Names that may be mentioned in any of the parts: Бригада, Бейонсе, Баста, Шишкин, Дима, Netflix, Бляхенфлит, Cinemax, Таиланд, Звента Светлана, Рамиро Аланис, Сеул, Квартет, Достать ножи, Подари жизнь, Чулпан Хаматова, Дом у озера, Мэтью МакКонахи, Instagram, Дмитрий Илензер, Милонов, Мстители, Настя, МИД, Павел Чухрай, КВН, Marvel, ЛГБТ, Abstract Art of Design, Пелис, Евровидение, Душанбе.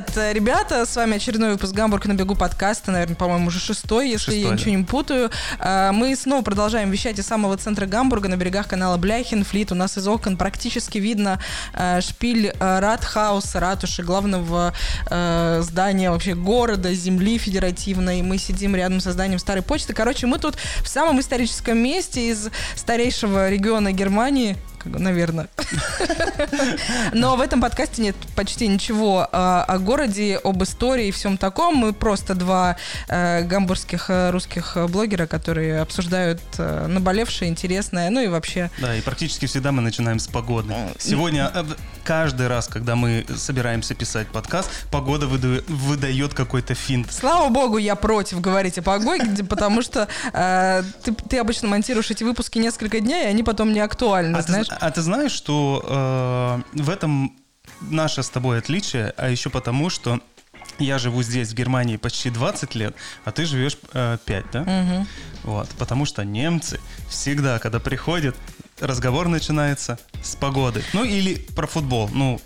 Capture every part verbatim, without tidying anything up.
Привет, ребята, с вами очередной выпуск «Гамбург на бегу» подкаста, наверное, по-моему, уже шестой, если шестой, я да. ничего не путаю. Мы снова продолжаем вещать из самого центра Гамбурга, на берегах канала Бляхенфлит. У нас из окон практически видно шпиль Ратхауса, ратуши, главного здания вообще города, земли федеративной. Мы сидим рядом со зданием Старой почты. Короче, мы тут в самом историческом месте из старейшего региона Германии, наверное. Но в этом подкасте нет почти ничего о городе, об истории и всем таком. Мы просто два гамбургских русских блогера, которые обсуждают наболевшее, интересное, ну и вообще... Да, и практически всегда мы начинаем с погоды. Сегодня каждый раз, когда мы собираемся писать подкаст, погода выдает какой-то финт. Слава богу, я против говорить о погоде, потому что ты обычно монтируешь эти выпуски несколько дней, и они потом не актуальны, знаешь? А ты знаешь, что э, в этом наше с тобой отличие, а еще потому, что я живу здесь, в Германии, почти двадцать лет, а ты живешь э, пять, да? Угу. Вот, потому что немцы всегда, когда приходят, разговор начинается с погоды. Ну, или про футбол. Ну,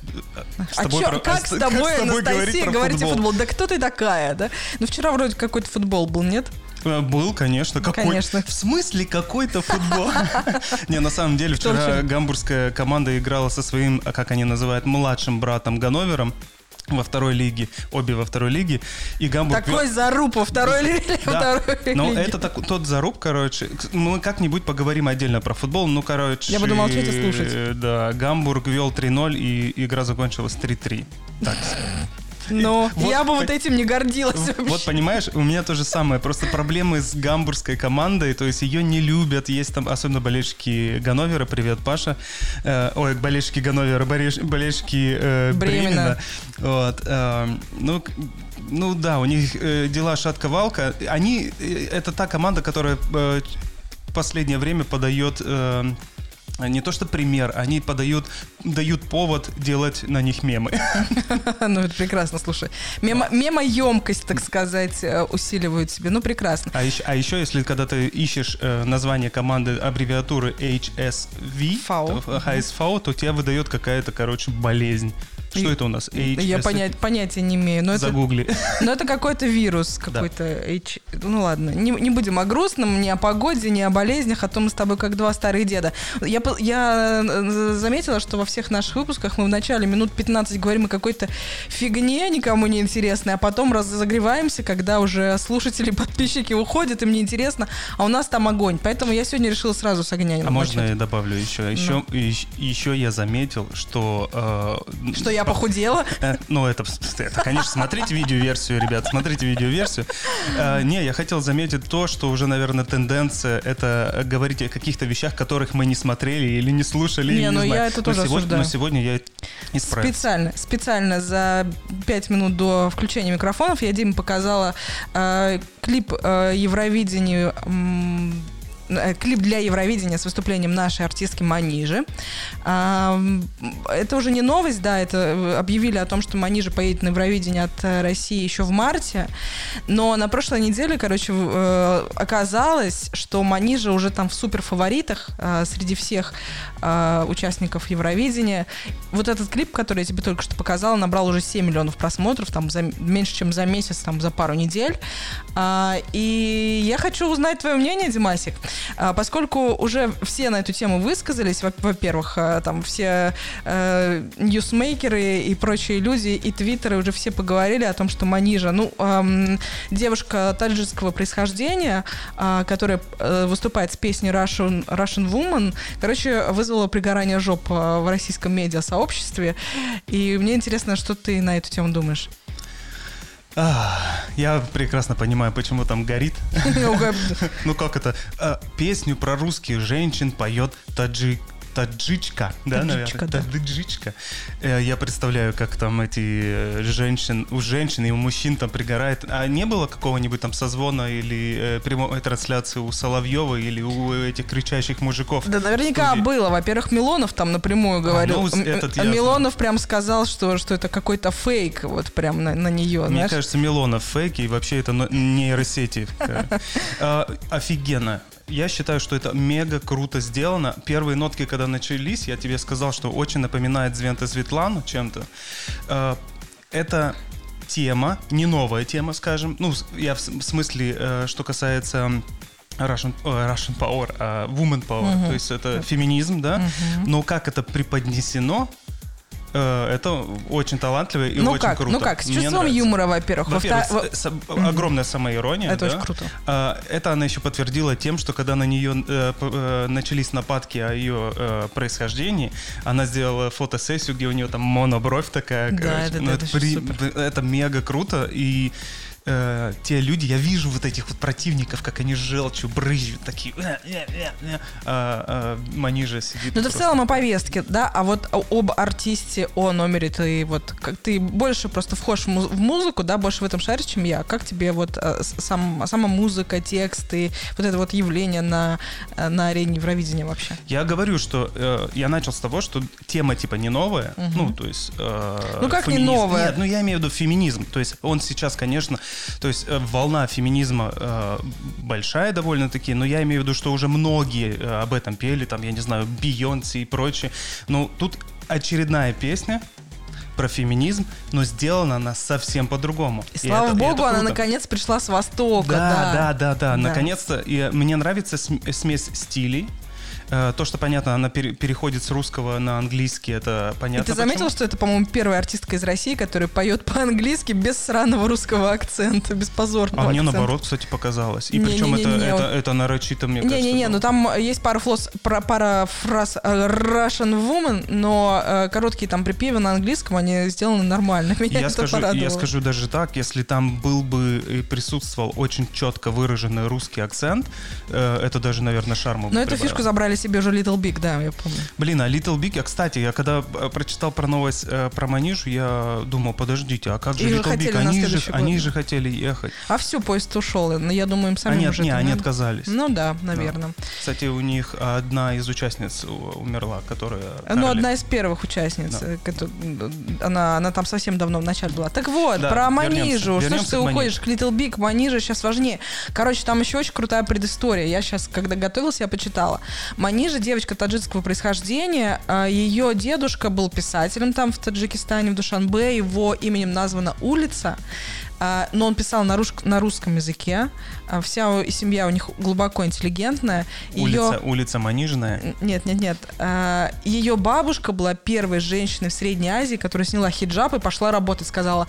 с а тобой чё, про, как, а, с тобой, как с тобой, Анастасия, говорите футбол? футбол? Да кто ты такая, да? Ну, вчера вроде какой-то футбол был, нет? Был, конечно. Какой... конечно. В смысле какой-то футбол? Не, на самом деле, вчера гамбургская команда играла со своим, как они называют, младшим братом Ганновером во второй лиге. Обе во второй лиге. И Гамбург... Такой заруб во второй лиге. Да. Но это так, тот заруб, короче. Мы как-нибудь поговорим отдельно про футбол. Ну, короче... Я буду молчать и слушать. Да, Гамбург вел три ноль, и игра закончилась три-три. Так. Но вот, я бы вот этим не гордилась вообще. Вот, понимаешь, у меня то же самое. Просто проблемы с гамбургской командой, то есть ее не любят. Есть там особенно болельщики Ганновера. Привет, Паша. Э, ой, болельщики Ганновера, болельщики э, Бремена. Вот, э, ну... Ну да, у них э, дела шатко-валко. Они... Э, это та команда, которая э, в последнее время подает... Э, не то что пример, они подают, дают повод делать на них мемы. Ну, это прекрасно, слушай. Мемоемкость, так сказать, усиливают себе. Ну, прекрасно. А еще, а еще если когда ты ищешь название команды, аббревиатуры эйч эс ви, эйч эс ви, то тебя выдает какая-то, короче, болезнь. Что это у нас? Я понятия не имею. Загугли. Но это какой-то вирус какой-то. Ну ладно, не будем о грустном, не о погоде, не о болезнях, а то мы с тобой как два старые деда. Я, я заметила, что во всех наших выпусках мы в начале минут пятнадцать говорим о какой-то фигне никому не интересной, а потом разогреваемся, когда уже слушатели, подписчики уходят, им неинтересно, а у нас там огонь. Поэтому я сегодня решила сразу с огня. А можно я добавлю еще? Еще, ну. и, еще я заметил, что... Э, что я похудела? Э, ну, это, это, конечно, смотрите видеоверсию, ребят, смотрите видеоверсию. Э, не, я хотел заметить то, что уже, наверное, тенденция — это говорить о каких-то вещах, которых мы не смотрели, или не слушали, не, или ну не знаю. Это тоже но, сегодня, но сегодня я исправил. Специально, специально за пять минут до включения микрофонов я Диме показала э, клип э, Евровидению, э, клип для Евровидения с выступлением нашей артистки Манижи. Э, это уже не новость, да, это объявили о том, что Манижа поедет на Евровидение от России еще в марте, но на прошлой неделе, короче, э, оказалось, что Манижа уже там в суперфаворитах э, среди всех э, участников Евровидения. Вот этот клип, который я тебе только что показала, набрал уже семь миллионов просмотров, там за, меньше, чем за месяц, там за пару недель. Э, и я хочу узнать твое мнение, Димасик, э, поскольку уже все на эту тему высказались, во- во-первых, э, там все э, ньюсмейкеры и прочие люди, и твиттеры уже все поговорили о том, что Манижа, ну, э, девушка таджикского происхождения, э, которая э, выступает с песней Russian, Russian Woman, короче, вызвала пригорание жоп в российском медиа-сообществе. И мне интересно, что ты на эту тему думаешь. Я прекрасно понимаю, почему там горит. Ну как это? Песню про русских женщин поет таджик. Таджичка, да, наверное. Да. Таджичка. Я представляю, как там эти женщины, у женщин и у мужчин там пригорает. А не было какого-нибудь там созвона или прямой трансляции у Соловьева или у этих кричащих мужиков? Да, наверняка было. Во-первых, Милонов там напрямую говорил. А, ну, этот, Милонов прям сказал, что, что это какой-то фейк, вот прям на, на нее. Мне знаешь? Кажется, Милонов фейк, и вообще это нейросети. Офигенно. Я считаю, что это мега круто сделано. Первые нотки, когда начались, я тебе сказал, что очень напоминает Звента Светлану чем-то. Это тема, не новая тема, скажем, ну, я в смысле, э, что касается... Russian, Russian Power, а Woman Power, uh-huh. то есть это феминизм, да, uh-huh. но как это преподнесено, это очень талантливо и ну очень как? круто. Ну как, с чувством юмора, во-первых. Во-первых, во- с- во- огромная самоирония. Это да? очень круто. Это она еще подтвердила тем, что когда на нее э, начались нападки о ее э, происхождении, она сделала фотосессию, где у нее там монобровь такая. Да, короче. Это, ну, это, это, при... это мега круто. И э, те люди, я вижу вот этих вот противников, как они желчью брызжут, такие... Э, э, э, э. А, а, Манижа сидит. Ну это в целом о повестке, да? А вот об артисте, о номере ты вот как ты больше просто входишь в, муз- в музыку, да, больше в этом шаришь, чем я. Как тебе вот а, сам, сама музыка, тексты, вот это вот явление на, на арене Евровидения вообще? Я говорю, что э, я начал с того, что тема типа не новая, угу. ну то есть э, ну как феминизм. Не новая? Нет, ну я имею в виду феминизм, то есть он сейчас, конечно, то есть э, волна феминизма э, большая довольно-таки, но я имею в виду, что уже многие э, об этом пели, там я не знаю, Бейонсе и прочее, но тут очередная песня про феминизм, но сделана она совсем по-другому. И, и слава это, богу, и она наконец пришла с Востока. Да, да, да, да, да. Наконец-то. И мне нравится см- смесь стилей. То, что понятно, она пере- переходит с русского на английский, это понятно. И ты заметил, почему? Что это, по-моему, первая артистка из России, которая поет по-английски без сраного русского акцента, без позорного. А акцента. Мне наоборот, кстати, показалось. И не, причем не, не, это, не, это, он... это нарочито, мне не, кажется. Не-не-не, но там есть пара, флос, пара, пара фраз Russian Woman, но э, короткие там припевы на английском, они сделаны нормально. Меня я это скажу, порадовало. Я скажу даже так, если там был бы и присутствовал очень четко выраженный русский акцент, э, это даже, наверное, шарм бы. Но эту фишку забрали себе уже Little Big, да, я помню. Блин, а Little Big, я, кстати, я когда прочитал про новость э, про Манижу, я думал, подождите, а как же и Little Big? Они же, они же хотели ехать. А все, поезд ушел, но я думаю, им самим а уже... Нет, они отказались. Ну да, наверное. Да. Кстати, у них одна из участниц умерла, которая... Ну, королева. Одна из первых участниц. Да. Которая, она, она там совсем давно в начале была. Так вот, да, про Манижу. Вернемся, что вернемся ж ты к уходишь к Little Big, Манижа сейчас важнее. Короче, там еще очень крутая предыстория. Я сейчас, когда готовилась, я почитала. Манижа, девочка таджикского происхождения, ее дедушка был писателем там в Таджикистане, в Душанбе, его именем названа улица, но он писал на, рус... на русском языке, вся семья у них глубоко интеллигентная. Ее... Улица, улица Манижная? Нет, нет, нет. Ее бабушка была первой женщиной в Средней Азии, которая сняла хиджаб и пошла работать, сказала...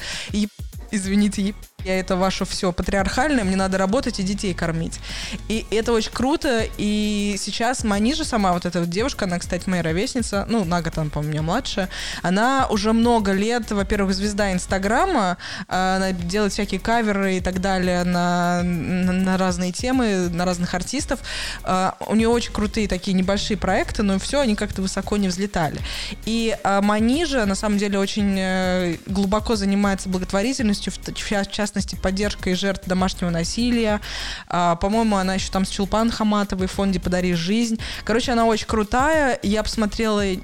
Извините, я это ваше все патриархальное, мне надо работать и детей кормить. И это очень круто. И сейчас Манижа сама, вот эта вот девушка, она, кстати, моя ровесница, ну, на год она, по-моему, меня младше, она уже много лет, во-первых, звезда Инстаграма, она делает всякие каверы и так далее на, на, на разные темы, на разных артистов. У нее очень крутые такие небольшие проекты, но все, они как-то высоко не взлетали. И Манижа, на самом деле, очень глубоко занимается благотворительностью, в частности, поддержкой жертв домашнего насилия. А, по-моему, она еще там с Чулпан Хаматовой в фонде «Подари жизнь». Короче, она очень крутая. Я посмотрела э,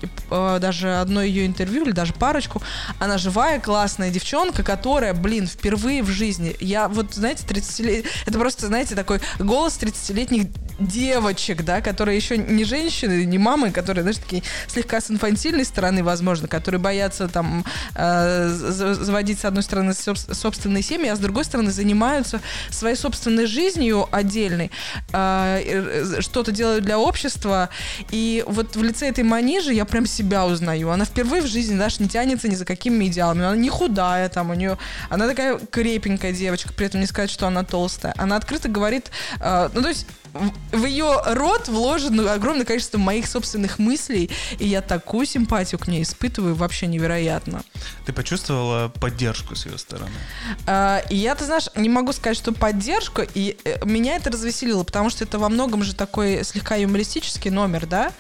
даже одно ее интервью, или даже парочку. Она живая, классная девчонка, которая, блин, впервые в жизни. Я вот, знаете, тридцатилетний... Это просто, знаете, такой голос тридцатилетних девочек, да, которые еще не женщины, не мамы, которые, знаешь, такие слегка с инфантильной стороны, возможно, которые боятся там э, заводить, с одной стороны, собственно, собственные семьи, а с другой стороны занимаются своей собственной жизнью отдельной, что-то делают для общества. И вот в лице этой Манижи я прям себя узнаю. Она впервые в жизни даже не тянется ни за какими идеалами. Она не худая там, у нее, она такая крепенькая девочка, при этом не сказать, что она толстая. Она открыто говорит, ну то есть в ее рот вложено огромное количество моих собственных мыслей, и я такую симпатию к ней испытываю, вообще невероятно. Ты почувствовала поддержку с ее стороны? А, я, ты знаешь, не могу сказать, что поддержку, и меня это развеселило, потому что это во многом же такой слегка юмористический номер, да?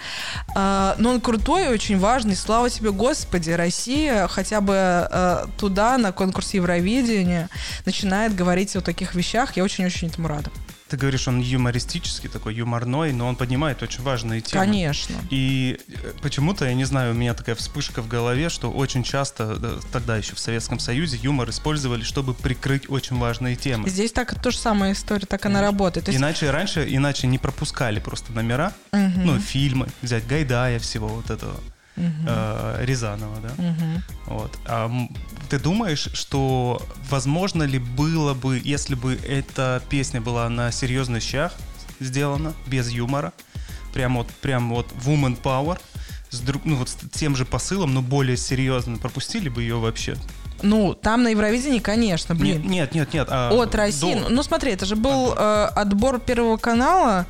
А, но он крутой, очень важный, слава тебе, Господи, Россия хотя бы а, туда, на конкурсе Евровидения, начинает говорить о таких вещах, я очень-очень этому рада. Ты говоришь, он юмористический, такой юморной, но он поднимает очень важные темы. Конечно. И почему-то, я не знаю, у меня такая вспышка в голове, что очень часто, тогда еще в Советском Союзе, юмор использовали, чтобы прикрыть очень важные темы. Здесь так то же самая история, так конечно. Она работает. То есть... Иначе раньше, иначе не пропускали просто номера, угу. ну, фильмы, взять Гайдая, всего вот этого. uh-huh. э, Рязанова, да. Uh-huh. Вот. А ты думаешь, что возможно ли было бы, если бы эта песня была на серьезных щах сделана, без юмора, прям вот, прям вот woman power, с, друг, ну, вот с тем же посылом, но более серьезно, пропустили бы ее вообще? Ну, там на Евровидении, конечно, блин. Нет, нет, нет. нет а От России. До... Ну, смотри, это же был отбор, э, отбор Первого канала.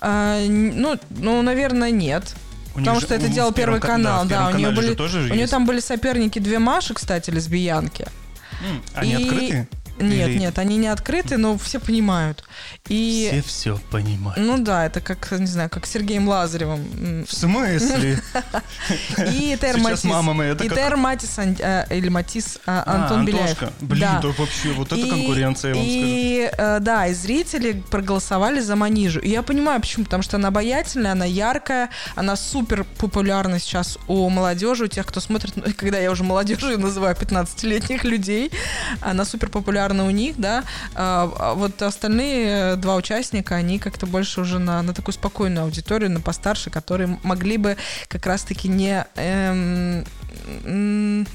Э, ну, ну, наверное, нет. У потому же, что это делал Первый канал. Да, да, у нее были, у нее там были соперники две Маши, кстати, лесбиянки. М, они И... открытые? Нет, Или... нет, они не открыты, но все понимают. И... Все все понимают. Ну да, это как, не знаю, как с Сергеем Лазаревым. В смысле? И Тер Матис или Матис Антон Беляев. Блин, да вообще, вот это конкуренция, я вам скажу. И да, и зрители проголосовали за Манижу. И я понимаю, почему, потому что она обаятельная, она яркая, она супер популярна сейчас у молодежи, у тех, кто смотрит, когда я уже молодежью называю пятнадцатилетних людей, она супер популярна у них, да, а вот остальные два участника, они как-то больше уже на, на такую спокойную аудиторию, на постарше, которые могли бы как раз-таки не... Эм, эм,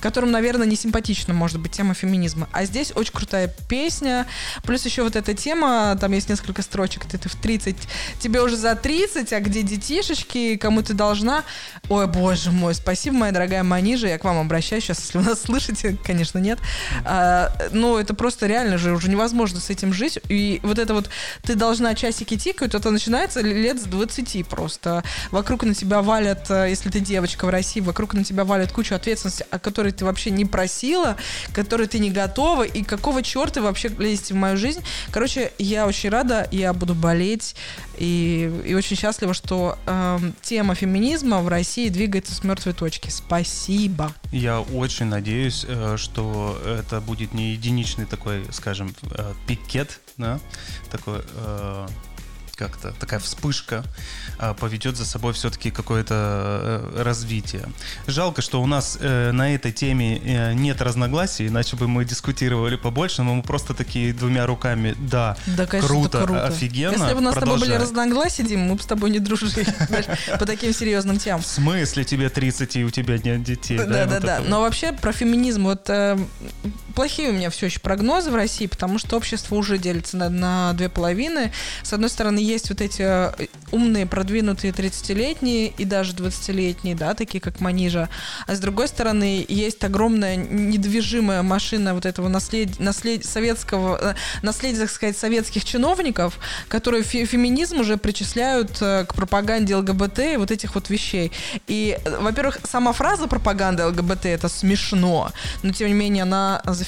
которым, наверное, не симпатична, может быть, тема феминизма. А здесь очень крутая песня, плюс еще вот эта тема, там есть несколько строчек, ты, ты в тридцать, тебе уже за тридцать, а где детишечки, кому ты должна? Ой, боже мой, спасибо, моя дорогая Манижа, я к вам обращаюсь сейчас, если вы нас слышите, конечно, нет. А, ну, Ну, это просто реально же уже невозможно с этим жить. И вот это вот, ты должна, часики тикают, это начинается лет с двадцати просто. Вокруг на тебя валят, если ты девочка в России, вокруг на тебя валят кучу ответственности, о которой ты вообще не просила, к которой ты не готова, и какого черта вообще лезете в мою жизнь. Короче, я очень рада, я буду болеть, и, и очень счастлива, что э, тема феминизма в России двигается с мертвой точки. Спасибо. Я очень надеюсь, что это будет не единственное единичный такой, скажем, пикет, да, такой, э, как-то, такая вспышка э, поведет за собой все-таки какое-то э, развитие. Жалко, что у нас э, на этой теме э, нет разногласий, иначе бы мы дискутировали побольше, но мы просто такие двумя руками, да, да конечно, круто, круто, офигенно. Если бы у нас продолжаем. С тобой были разногласия, Дима, мы бы с тобой не дружили по таким серьезным темам. В смысле тебе тридцать и у тебя нет детей? Да-да-да, но вообще про феминизм, вот... Плохие у меня все еще прогнозы в России, потому что общество уже делится на, на две половины. С одной стороны, есть вот эти умные, продвинутые тридцатилетние и даже двадцатилетние, да, такие как Манижа. А с другой стороны, есть огромная недвижимая машина вот этого наслед... Наслед... советского... наследия, так сказать, советских чиновников, которые феминизм уже причисляют к пропаганде ЛГБТ и вот этих вот вещей. И, во-первых, сама фраза пропаганда ЛГБТ — это смешно, но, тем не менее, она зафиксировано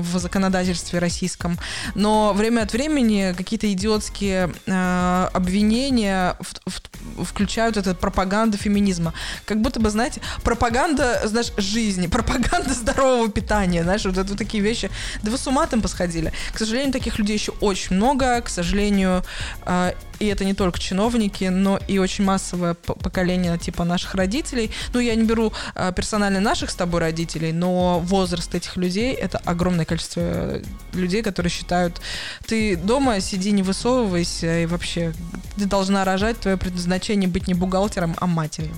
в законодательстве российском, но время от времени какие-то идиотские э, обвинения в, в, включают эту пропаганду феминизма. Как будто бы, знаете, пропаганда, знаешь, жизни, пропаганда здорового питания, знаешь, вот это вот такие вещи. Да вы с ума там посходили. К сожалению, таких людей еще очень много, к сожалению, э, и это не только чиновники, но и очень массовое поколение типа наших родителей. Ну, я не беру э, персонально наших с тобой родителей, но возраст этих людей, это огромное количество людей, которые считают, ты дома сиди, не высовывайся, и вообще ты должна рожать, твое предназначение быть не бухгалтером, а матерью.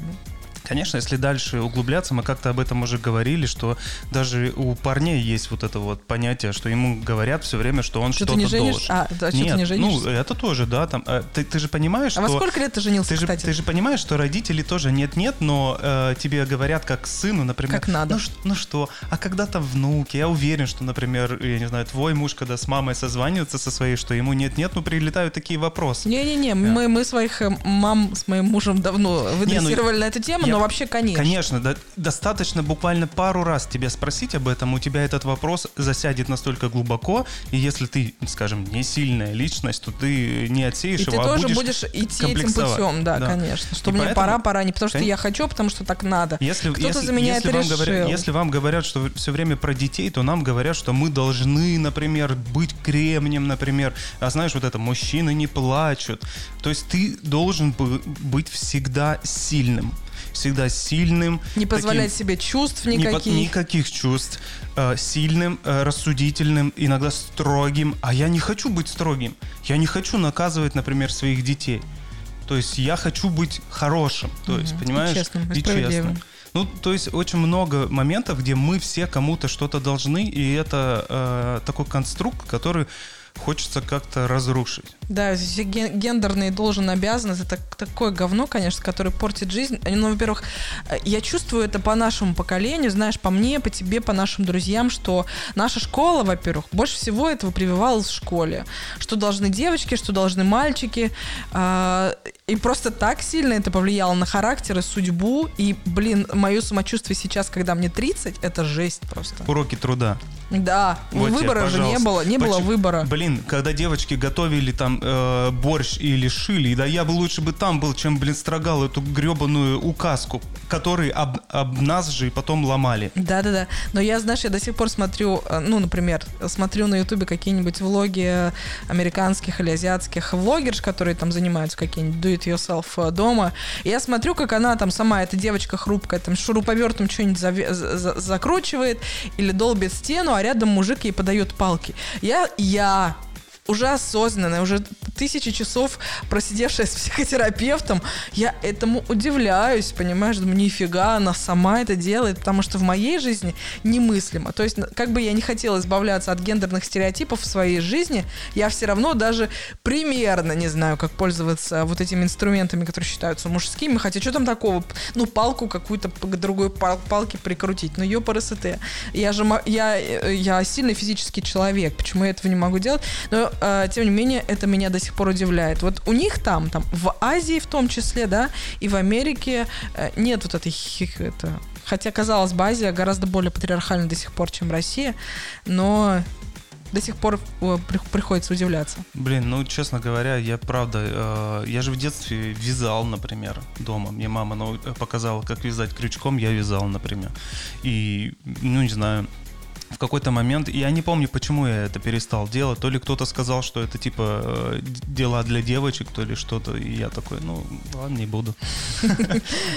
Конечно, если дальше углубляться, мы как-то об этом уже говорили, что даже у парней есть вот это вот понятие, что ему говорят все время, что он что-то, что-то не должен. А, да, что-то Нет, не женишься? Ну, это тоже, да. Там, ты, ты же понимаешь, а что... А во сколько лет ты женился, ты кстати? Же, ты же понимаешь, что родители тоже нет-нет, но э, тебе говорят как сыну, например... Как надо. Ну, ну что, а когда-то внуки? Я уверен, что, например, я не знаю, твой муж, когда с мамой созванивается со своей, что ему нет-нет, ну, прилетают такие вопросы. Не-не-не, yeah. мы, мы своих мам с моим мужем давно выдрессировали не, ну, на эту тему, я... Но вообще, конечно. Конечно, да, достаточно буквально пару раз тебя спросить об этом, у тебя этот вопрос засядет настолько глубоко, и если ты, скажем, не сильная личность, то ты не отсеешь и его, а будешь комплексовать. И ты тоже будешь идти этим путем, да, да, конечно. Что и мне поэтому, пора, пора, не потому что конечно, я хочу, а потому что так надо. Если, Кто-то если, за меня если это решил. Говорят, если вам говорят, что все время про детей, то нам говорят, что мы должны, например, быть кремнем, например. А знаешь, вот это, мужчины не плачут. То есть ты должен быть всегда сильным. Всегда сильным. Не позволять таким, себе чувств никаких. Не, никаких чувств. Э, сильным, э, рассудительным, иногда строгим. А я не хочу быть строгим. Я не хочу наказывать, например, своих детей. То есть я хочу быть хорошим, то есть, mm-hmm. понимаешь, и честным. И честным. Ну, то есть очень много моментов, где мы все кому-то что-то должны, и это э, такой конструкт, который хочется как-то разрушить. Да, все гендерные должен, обязан. Это такое говно, конечно, которое портит жизнь. Ну, во-первых, я чувствую это по нашему поколению, знаешь, по мне, по тебе, по нашим друзьям, что наша школа, во-первых, больше всего этого прививалась в школе. Что должны девочки, что должны мальчики. И просто так сильно это повлияло на характер и судьбу. И, блин, мое самочувствие сейчас, когда мне тридцать, это жесть просто. Уроки труда. Да, вот выбора тебе, же пожалуйста. не было, не Почему? было выбора. Блин, когда девочки готовили там э, борщ или шили, да я бы лучше бы там был, чем, блин, строгал эту гребаную указку, которую об, об нас же и потом ломали. Да-да-да, но я, знаешь, я до сих пор смотрю, ну, например, смотрю на ютубе какие-нибудь влоги американских или азиатских влогерш, которые там занимаются какие-нибудь do-it-yourself дома, и я смотрю, как она там сама, эта девочка хрупкая, там шуруповертом что-нибудь зави- за- закручивает или долбит стену, а рядом мужик ей подает палки. Я, я уже осознанная, уже тысячи часов просидевшая с психотерапевтом, я этому удивляюсь, понимаешь, думаю, нифига, она сама это делает, потому что в моей жизни немыслимо. То есть, как бы я не хотела избавляться от гендерных стереотипов в своей жизни, я все равно даже примерно не знаю, как пользоваться вот этими инструментами, которые считаются мужскими, хотя что там такого, ну, палку какую-то к другой пал- палке прикрутить, ну, ёпарасоте. Я же, я, я сильный физический человек, почему я этого не могу делать? Но тем не менее, это меня до сих пор удивляет. Вот у них там, там, в Азии в том числе, да, и в Америке нет вот этой... Это, хотя, казалось бы, Азия гораздо более патриархальна до сих пор, чем Россия, но до сих пор приходится удивляться. Блин, ну, честно говоря, я правда... Я же в детстве вязал, например, дома. Мне мама показала, как вязать крючком, я вязал, например. И, ну, не знаю... В какой-то момент, я не помню, почему я это перестал делать, то ли кто-то сказал, что это типа дела для девочек, то ли что-то, и я такой, ну ладно, не буду.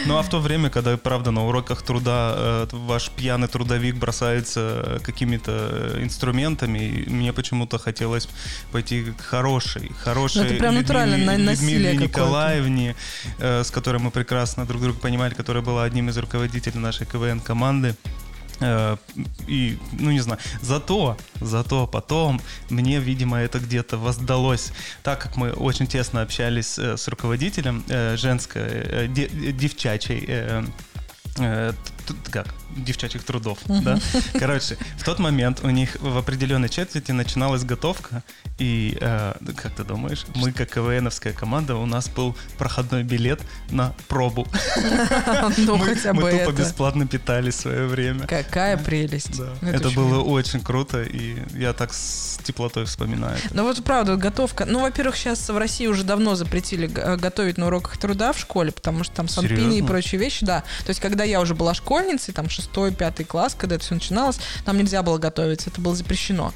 Ну а в то время, когда, правда, на уроках труда ваш пьяный трудовик бросается какими-то инструментами, мне почему-то хотелось пойти к хорошей, хорошей Людмиле Николаевне, с которой мы прекрасно друг друга понимали, которая была одним из руководителей нашей КВН-команды. И, ну не знаю, зато, зато потом мне, видимо, это где-то воздалось, так как мы очень тесно общались с руководителем женской, девчачьей, как, девчачьих трудов, да? Короче, в тот момент у них в определенной четверти начиналась готовка, и, э, как ты думаешь, мы, как КВНовская команда, у нас был проходной билет на пробу. Мы тупо бесплатно питались в свое время. Какая прелесть. Это было очень круто, и я так с теплотой вспоминаю. Ну вот, правда, готовка. Ну, во-первых, сейчас в России уже давно запретили готовить на уроках труда в школе, потому что там санпини и прочие вещи, да. То есть, когда я уже была школьницей, там, шестой, пятый класс, когда это все начиналось, там нельзя было готовить, это было запрещено.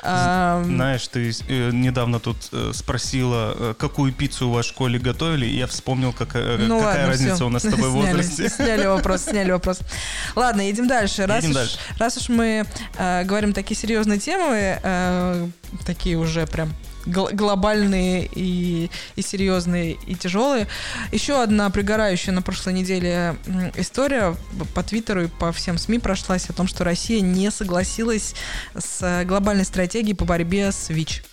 Знаешь, ты недавно тут спросила, какую пиццу у вас в школе готовили, и я вспомнил, как, ну, какая ладно, разница все. У нас с тобой в возрасте. Сняли вопрос, сняли вопрос. Ладно, едем дальше. Раз, едем уж, дальше. раз уж мы э, говорим такие серьезные темы, э, такие уже прям глобальные и, и серьезные, и тяжелые. Еще одна пригорающая на прошлой неделе история по Твиттеру и по всем СМИ прошлась о том, что Россия не согласилась с глобальной стратегией по борьбе с ВИЧ.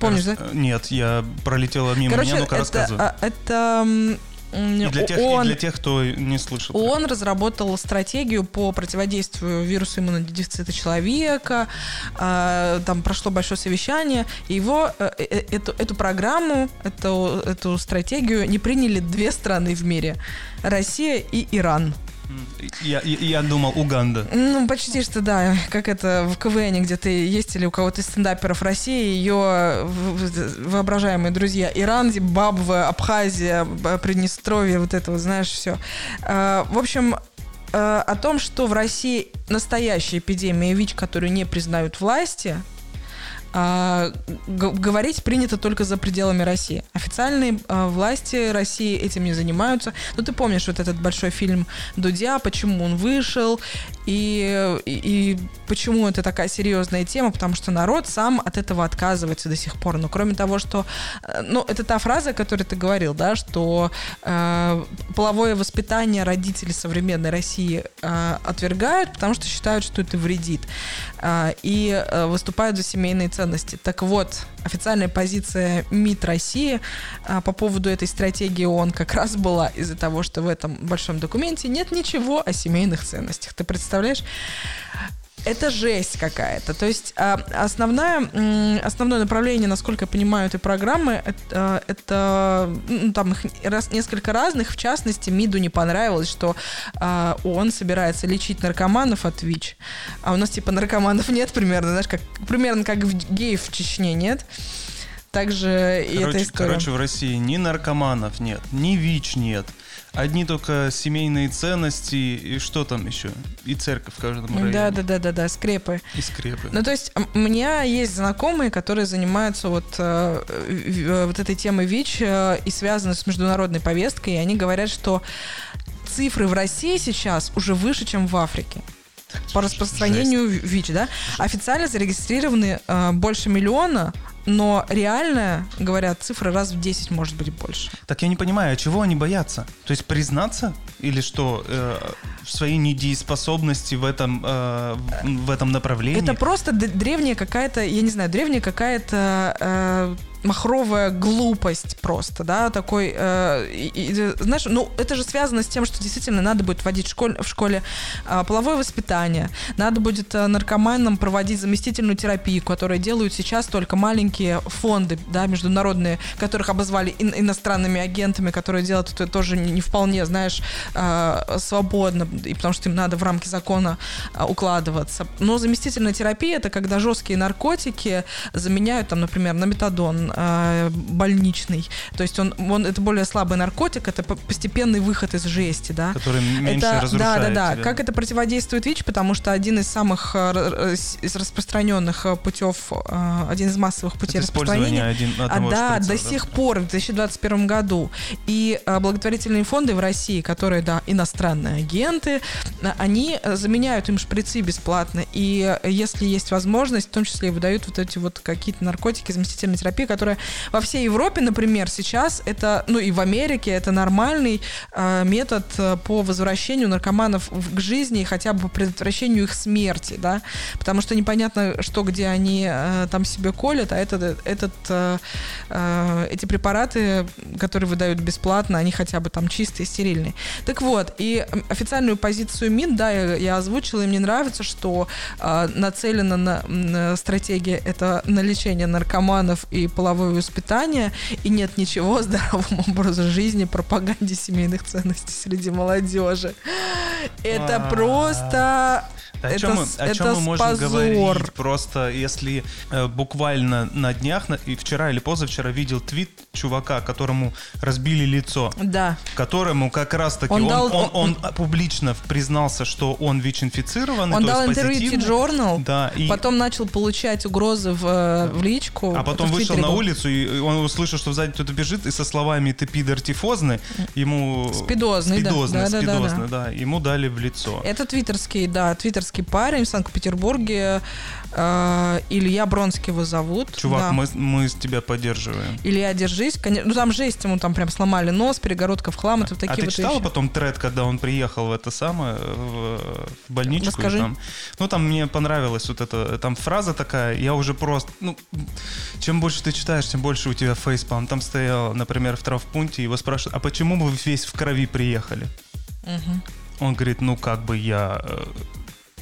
Помнишь, да? Нет, я пролетела мимо. Короче, меня, ну-ка рассказывай. Это... И для, тех, ООН, и для тех, кто не слышал. ООН разработал стратегию по противодействию вирусу иммунодефицита человека. Там прошло большое совещание. Его, эту, эту программу, эту, эту стратегию не приняли две страны в мире. Россия и Иран. Я, я думал, Уганда. Ну, почти что, да. Как это в КВН, где ты есть или у кого-то из стендаперов России, ее воображаемые друзья Иран, Зимбабве, Абхазия, Приднестровье, вот это вот, знаешь, все. В общем, о том, что в России настоящая эпидемия ВИЧ, которую не признают власти, а, г- говорить принято только за пределами России. Официальные а, власти России этим не занимаются. Ну, ты помнишь вот этот большой фильм Дудя, почему он вышел, и, и, и почему это такая серьезная тема, потому что народ сам от этого отказывается до сих пор. Но кроме того, что... Ну, это та фраза, о которой ты говорил, да, что э, половое воспитание родителей современной России э, отвергают, потому что считают, что это вредит, э, и э, выступают за семейные ценности. Так вот, официальная позиция МИД России э, по поводу этой стратегии ООН как раз была из-за того, что в этом большом документе нет ничего о семейных ценностях. Ты представляешь? Это жесть какая-то. То есть основное, основное направление, насколько я понимаю, этой программы, это, это ну, там их раз, несколько разных. В частности, МИДу не понравилось, что а, ООН собирается лечить наркоманов от ВИЧ. А у нас типа наркоманов нет примерно, знаешь, как, примерно как геев в Чечне нет. Также короче, и эта история. Короче, в России ни наркоманов нет, ни ВИЧ нет. Одни только семейные ценности и что там еще? И церковь в каждом районе. Да, да, да, да, да, скрепы. И скрепы. Ну, то есть у меня есть знакомые, которые занимаются вот, вот этой темой ВИЧ и связаны с международной повесткой, и они говорят, что цифры в России сейчас уже выше, чем в Африке. По распространению Жесть. ВИЧ, да? Официально зарегистрированы э, больше миллиона, но реально, говорят, цифра раз в десять может быть больше. Так я не понимаю, а чего они боятся? То есть признаться? Или что? Э, в своей недееспособности в этом, э, в этом направлении? Это просто древняя какая-то, я не знаю, древняя какая-то... Э, махровая глупость просто, да, такой, э, и, и, знаешь, ну, это же связано с тем, что действительно надо будет вводить в школе, в школе э, половое воспитание, надо будет э, наркоманам проводить заместительную терапию, которую делают сейчас только маленькие фонды, да, международные, которых обозвали ин- иностранными агентами, которые делают это тоже не вполне, знаешь, э, свободно, и потому что им надо в рамки закона э, укладываться. Но заместительная терапия — это когда жесткие наркотики заменяют, там, например, на метадон, больничный. То есть он, он, это более слабый наркотик, это постепенный выход из жести, да. Который меньше это, разрушает. Да, да, да. Тебя. Как это противодействует ВИЧ? Потому что один из самых из распространенных путев, один из массовых путей это распространения. Один, а, да, шприца, до да. сих пор, в две тысячи двадцать первом году. И благотворительные фонды в России, которые, да, иностранные агенты, они заменяют им шприцы бесплатно. И если есть возможность, в том числе и выдают вот эти вот какие-то наркотики, заместительные терапии, которые во всей Европе, например, сейчас это, ну и в Америке, это нормальный э, метод по возвращению наркоманов в, к жизни и хотя бы по предотвращению их смерти, да, потому что непонятно, что, где они э, там себе колят, а этот, этот, э, э, эти препараты, которые выдают бесплатно, они хотя бы там чистые, стерильные. Так вот, и официальную позицию МИД, да, я, я озвучила, и мне нравится, что э, нацелена на, на стратегия это на лечение наркоманов и половых воспитания, и нет ничего о здоровом образе жизни, пропаганде семейных ценностей среди молодежи. Это А-а-а. просто... Да, это, о чем мы, о чем мы можем позор. говорить? Просто если э, буквально на днях, на, и вчера или позавчера видел твит чувака, которому разбили лицо. Да. Которому как раз-таки он, он, дал, он, он, он публично признался, что он ВИЧ-инфицированный. Он то дал интервью ти джорнал, да, и... потом начал получать угрозы в, в личку. А потом вышел на улицу, и он услышал, что сзади кто-то бежит, и со словами «ты пидор тифозный», ему... Спидозный, спидозный, да. Спидозный, да, да, спидозный, да. да. Ему дали в лицо. Это твиттерский, да, твиттерский парень в Санкт-Петербурге, э, Илья Бронский его зовут. Чувак, да. мы, мы тебя поддерживаем. Илья, держись. Конечно, ну там жесть, ему там прям сломали нос, перегородка в хлам. Это а такие ты вот читала вещи. Потом тред, когда он приехал в это самое, в, в больничку? Расскажи. Там, ну там мне понравилась вот эта там фраза такая, я уже просто, ну, чем больше ты читаешь, тем больше у тебя фейспалм. Там стоял, например, в травмпункте, его спрашивают, а почему вы весь в крови приехали? Угу. Он говорит, ну как бы я...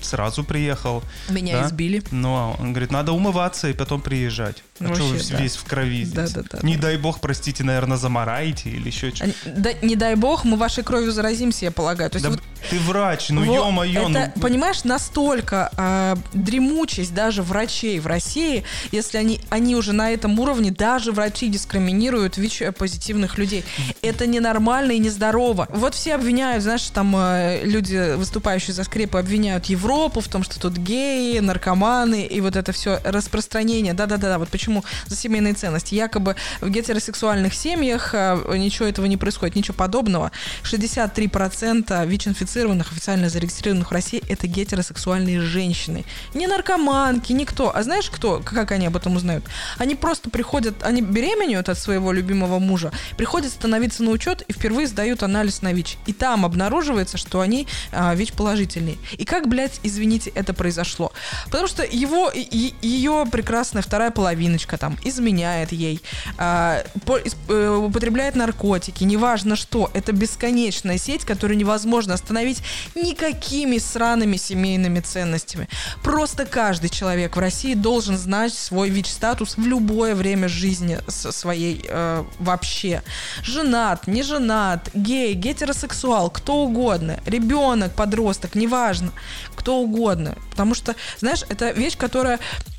сразу приехал. Меня да? избили. Но он говорит, надо умываться и потом приезжать. А вообще, что вы да. весь в крови здесь? Да, да, да, не да. дай бог, простите, наверное, замараете или еще что-то. Да, не дай бог, мы вашей кровью заразимся, я полагаю. То есть да, вот Ты врач, ну вот, ё-моё. Это, ну... Понимаешь, настолько э, дремучесть даже врачей в России, если они, они уже на этом уровне, даже врачи дискриминируют ВИЧ-позитивных людей. Это ненормально и нездорово. Вот все обвиняют, знаешь, там э, люди, выступающие за скрепы, обвиняют Европу в том, что тут геи, наркоманы и вот это все распространение. Да-да-да, вот почему за семейные ценности. Якобы в гетеросексуальных семьях э, ничего этого не происходит, ничего подобного. шестьдесят три процента ВИЧ-инфицированных, официально зарегистрированных в России, это гетеросексуальные женщины. Не наркоманки, никто. А знаешь кто, как они об этом узнают? Они просто приходят, они беременеют от своего любимого мужа, приходят становиться на учет и впервые сдают анализ на ВИЧ. И там обнаруживается, что они а, ВИЧ-положительные. И как, блядь, извините, это произошло? Потому что его, и, ее прекрасная вторая половиночка там изменяет ей, а, по, исп, употребляет наркотики, неважно что. Это бесконечная сеть, которую невозможно остановить никакими сраными семейными ценностями. Просто каждый человек в России должен знать свой ВИЧ-статус в любое время жизни своей э, вообще. Женат, не женат, гей, гетеросексуал, кто угодно, ребенок, подросток, неважно, кто угодно. Потому что, знаешь, это вещь, которая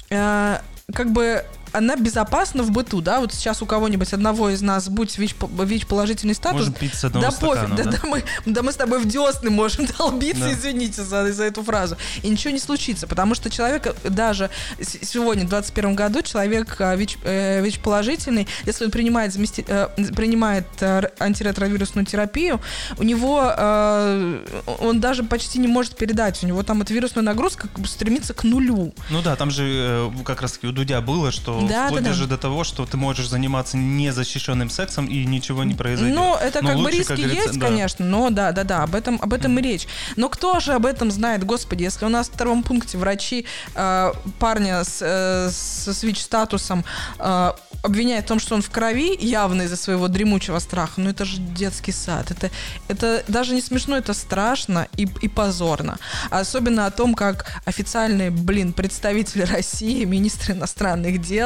э, как бы... она безопасна в быту, да, вот сейчас у кого-нибудь одного из нас, будь ВИЧ, ВИЧ-положительный статус, можем пить с одного да стакана, пофиг, да, да? Да, мы, да мы с тобой в десны можем долбиться, да. Извините за, за эту фразу, и ничего не случится, потому что человек, даже сегодня, в двадцать первом году, человек ВИЧ, э, ВИЧ-положительный, если он принимает, замести, э, принимает э, антиретровирусную терапию, у него, э, он даже почти не может передать, у него там эта вирусная нагрузка стремится к нулю. Ну да, там же э, как раз у Дудя было, что Да, вплоть да, даже да. до того, что ты можешь заниматься незащищенным сексом и ничего не произойдет. Ну, это но как лучше, бы риски как есть, да. конечно, но да-да-да, об этом, об этом mm. и речь. Но кто же об этом знает, господи, если у нас в втором пункте врачи э, парня с, э, с ВИЧ-статусом э, обвиняют в том, что он в крови, явно из-за своего дремучего страха, ну это же детский сад, это, это даже не смешно, это страшно и, и позорно. Особенно о том, как официальные, блин, представители России, министр иностранных дел,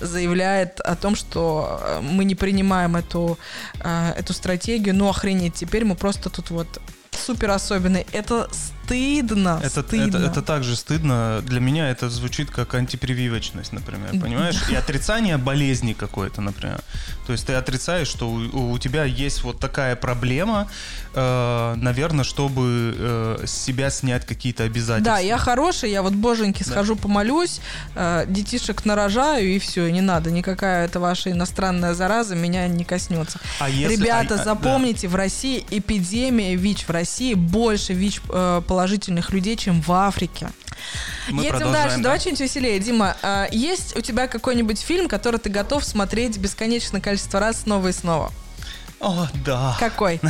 заявляет о том, что мы не принимаем эту, эту стратегию, но охренеть, теперь мы просто тут вот супер особенные. Это стыдно. Это, стыдно. Это, это также стыдно. Для меня это звучит как антипрививочность, например, понимаешь? И отрицание болезни какой-то, например. То есть ты отрицаешь, что у, у тебя есть вот такая проблема, э, наверное, чтобы э, с себя снять какие-то обязательства. Да, я хороший, я вот, боженьки, схожу, да. помолюсь, э, детишек нарожаю, и все, не надо. Никакая эта ваша иностранная зараза меня не коснется. А если, Ребята, а, запомните, да. в России эпидемия ВИЧ, в России больше ВИЧ э, положительных людей, чем в Африке. Мы Едем дальше. Да. Давай что-нибудь веселее. Дима, э, есть у тебя какой-нибудь фильм, который ты готов смотреть бесконечное количество раз снова и снова? О, да. Какой?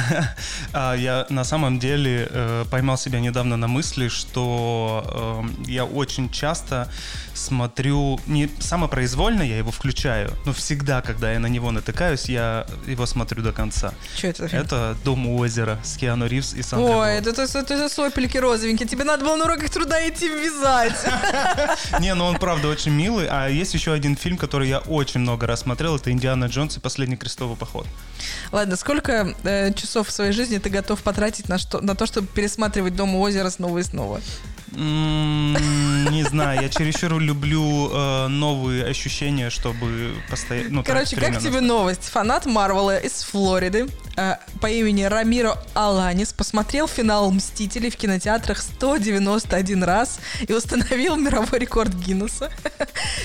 Я на самом деле э, поймал себя недавно на мысли, что э, я очень часто смотрю, не самопроизвольно я его включаю, но всегда, когда я на него натыкаюсь, я его смотрю до конца. Что это? Это «Дом у озера» с Киану Ривз и Сандрой Ой, Ой, это, это, это, это сопельки розовенькие. Тебе надо было на уроках труда идти вязать. Не, ну он правда очень милый. А есть еще один фильм, который я очень много раз смотрел. Это «Индиана Джонс и последний крестовый поход». Ладно, сколько э, часов в своей жизни ты готов потратить на, что, на то, чтобы пересматривать «Дом у озера» снова и снова? Mm, не знаю, я чересчур люблю э, новые ощущения, чтобы постоянно... Ну, короче, как тебе новость? Фанат Марвела из Флориды э, по имени Рамиро Аланис посмотрел финал «Мстителей» в кинотеатрах сто девяносто один раз и установил мировой рекорд Гиннесса.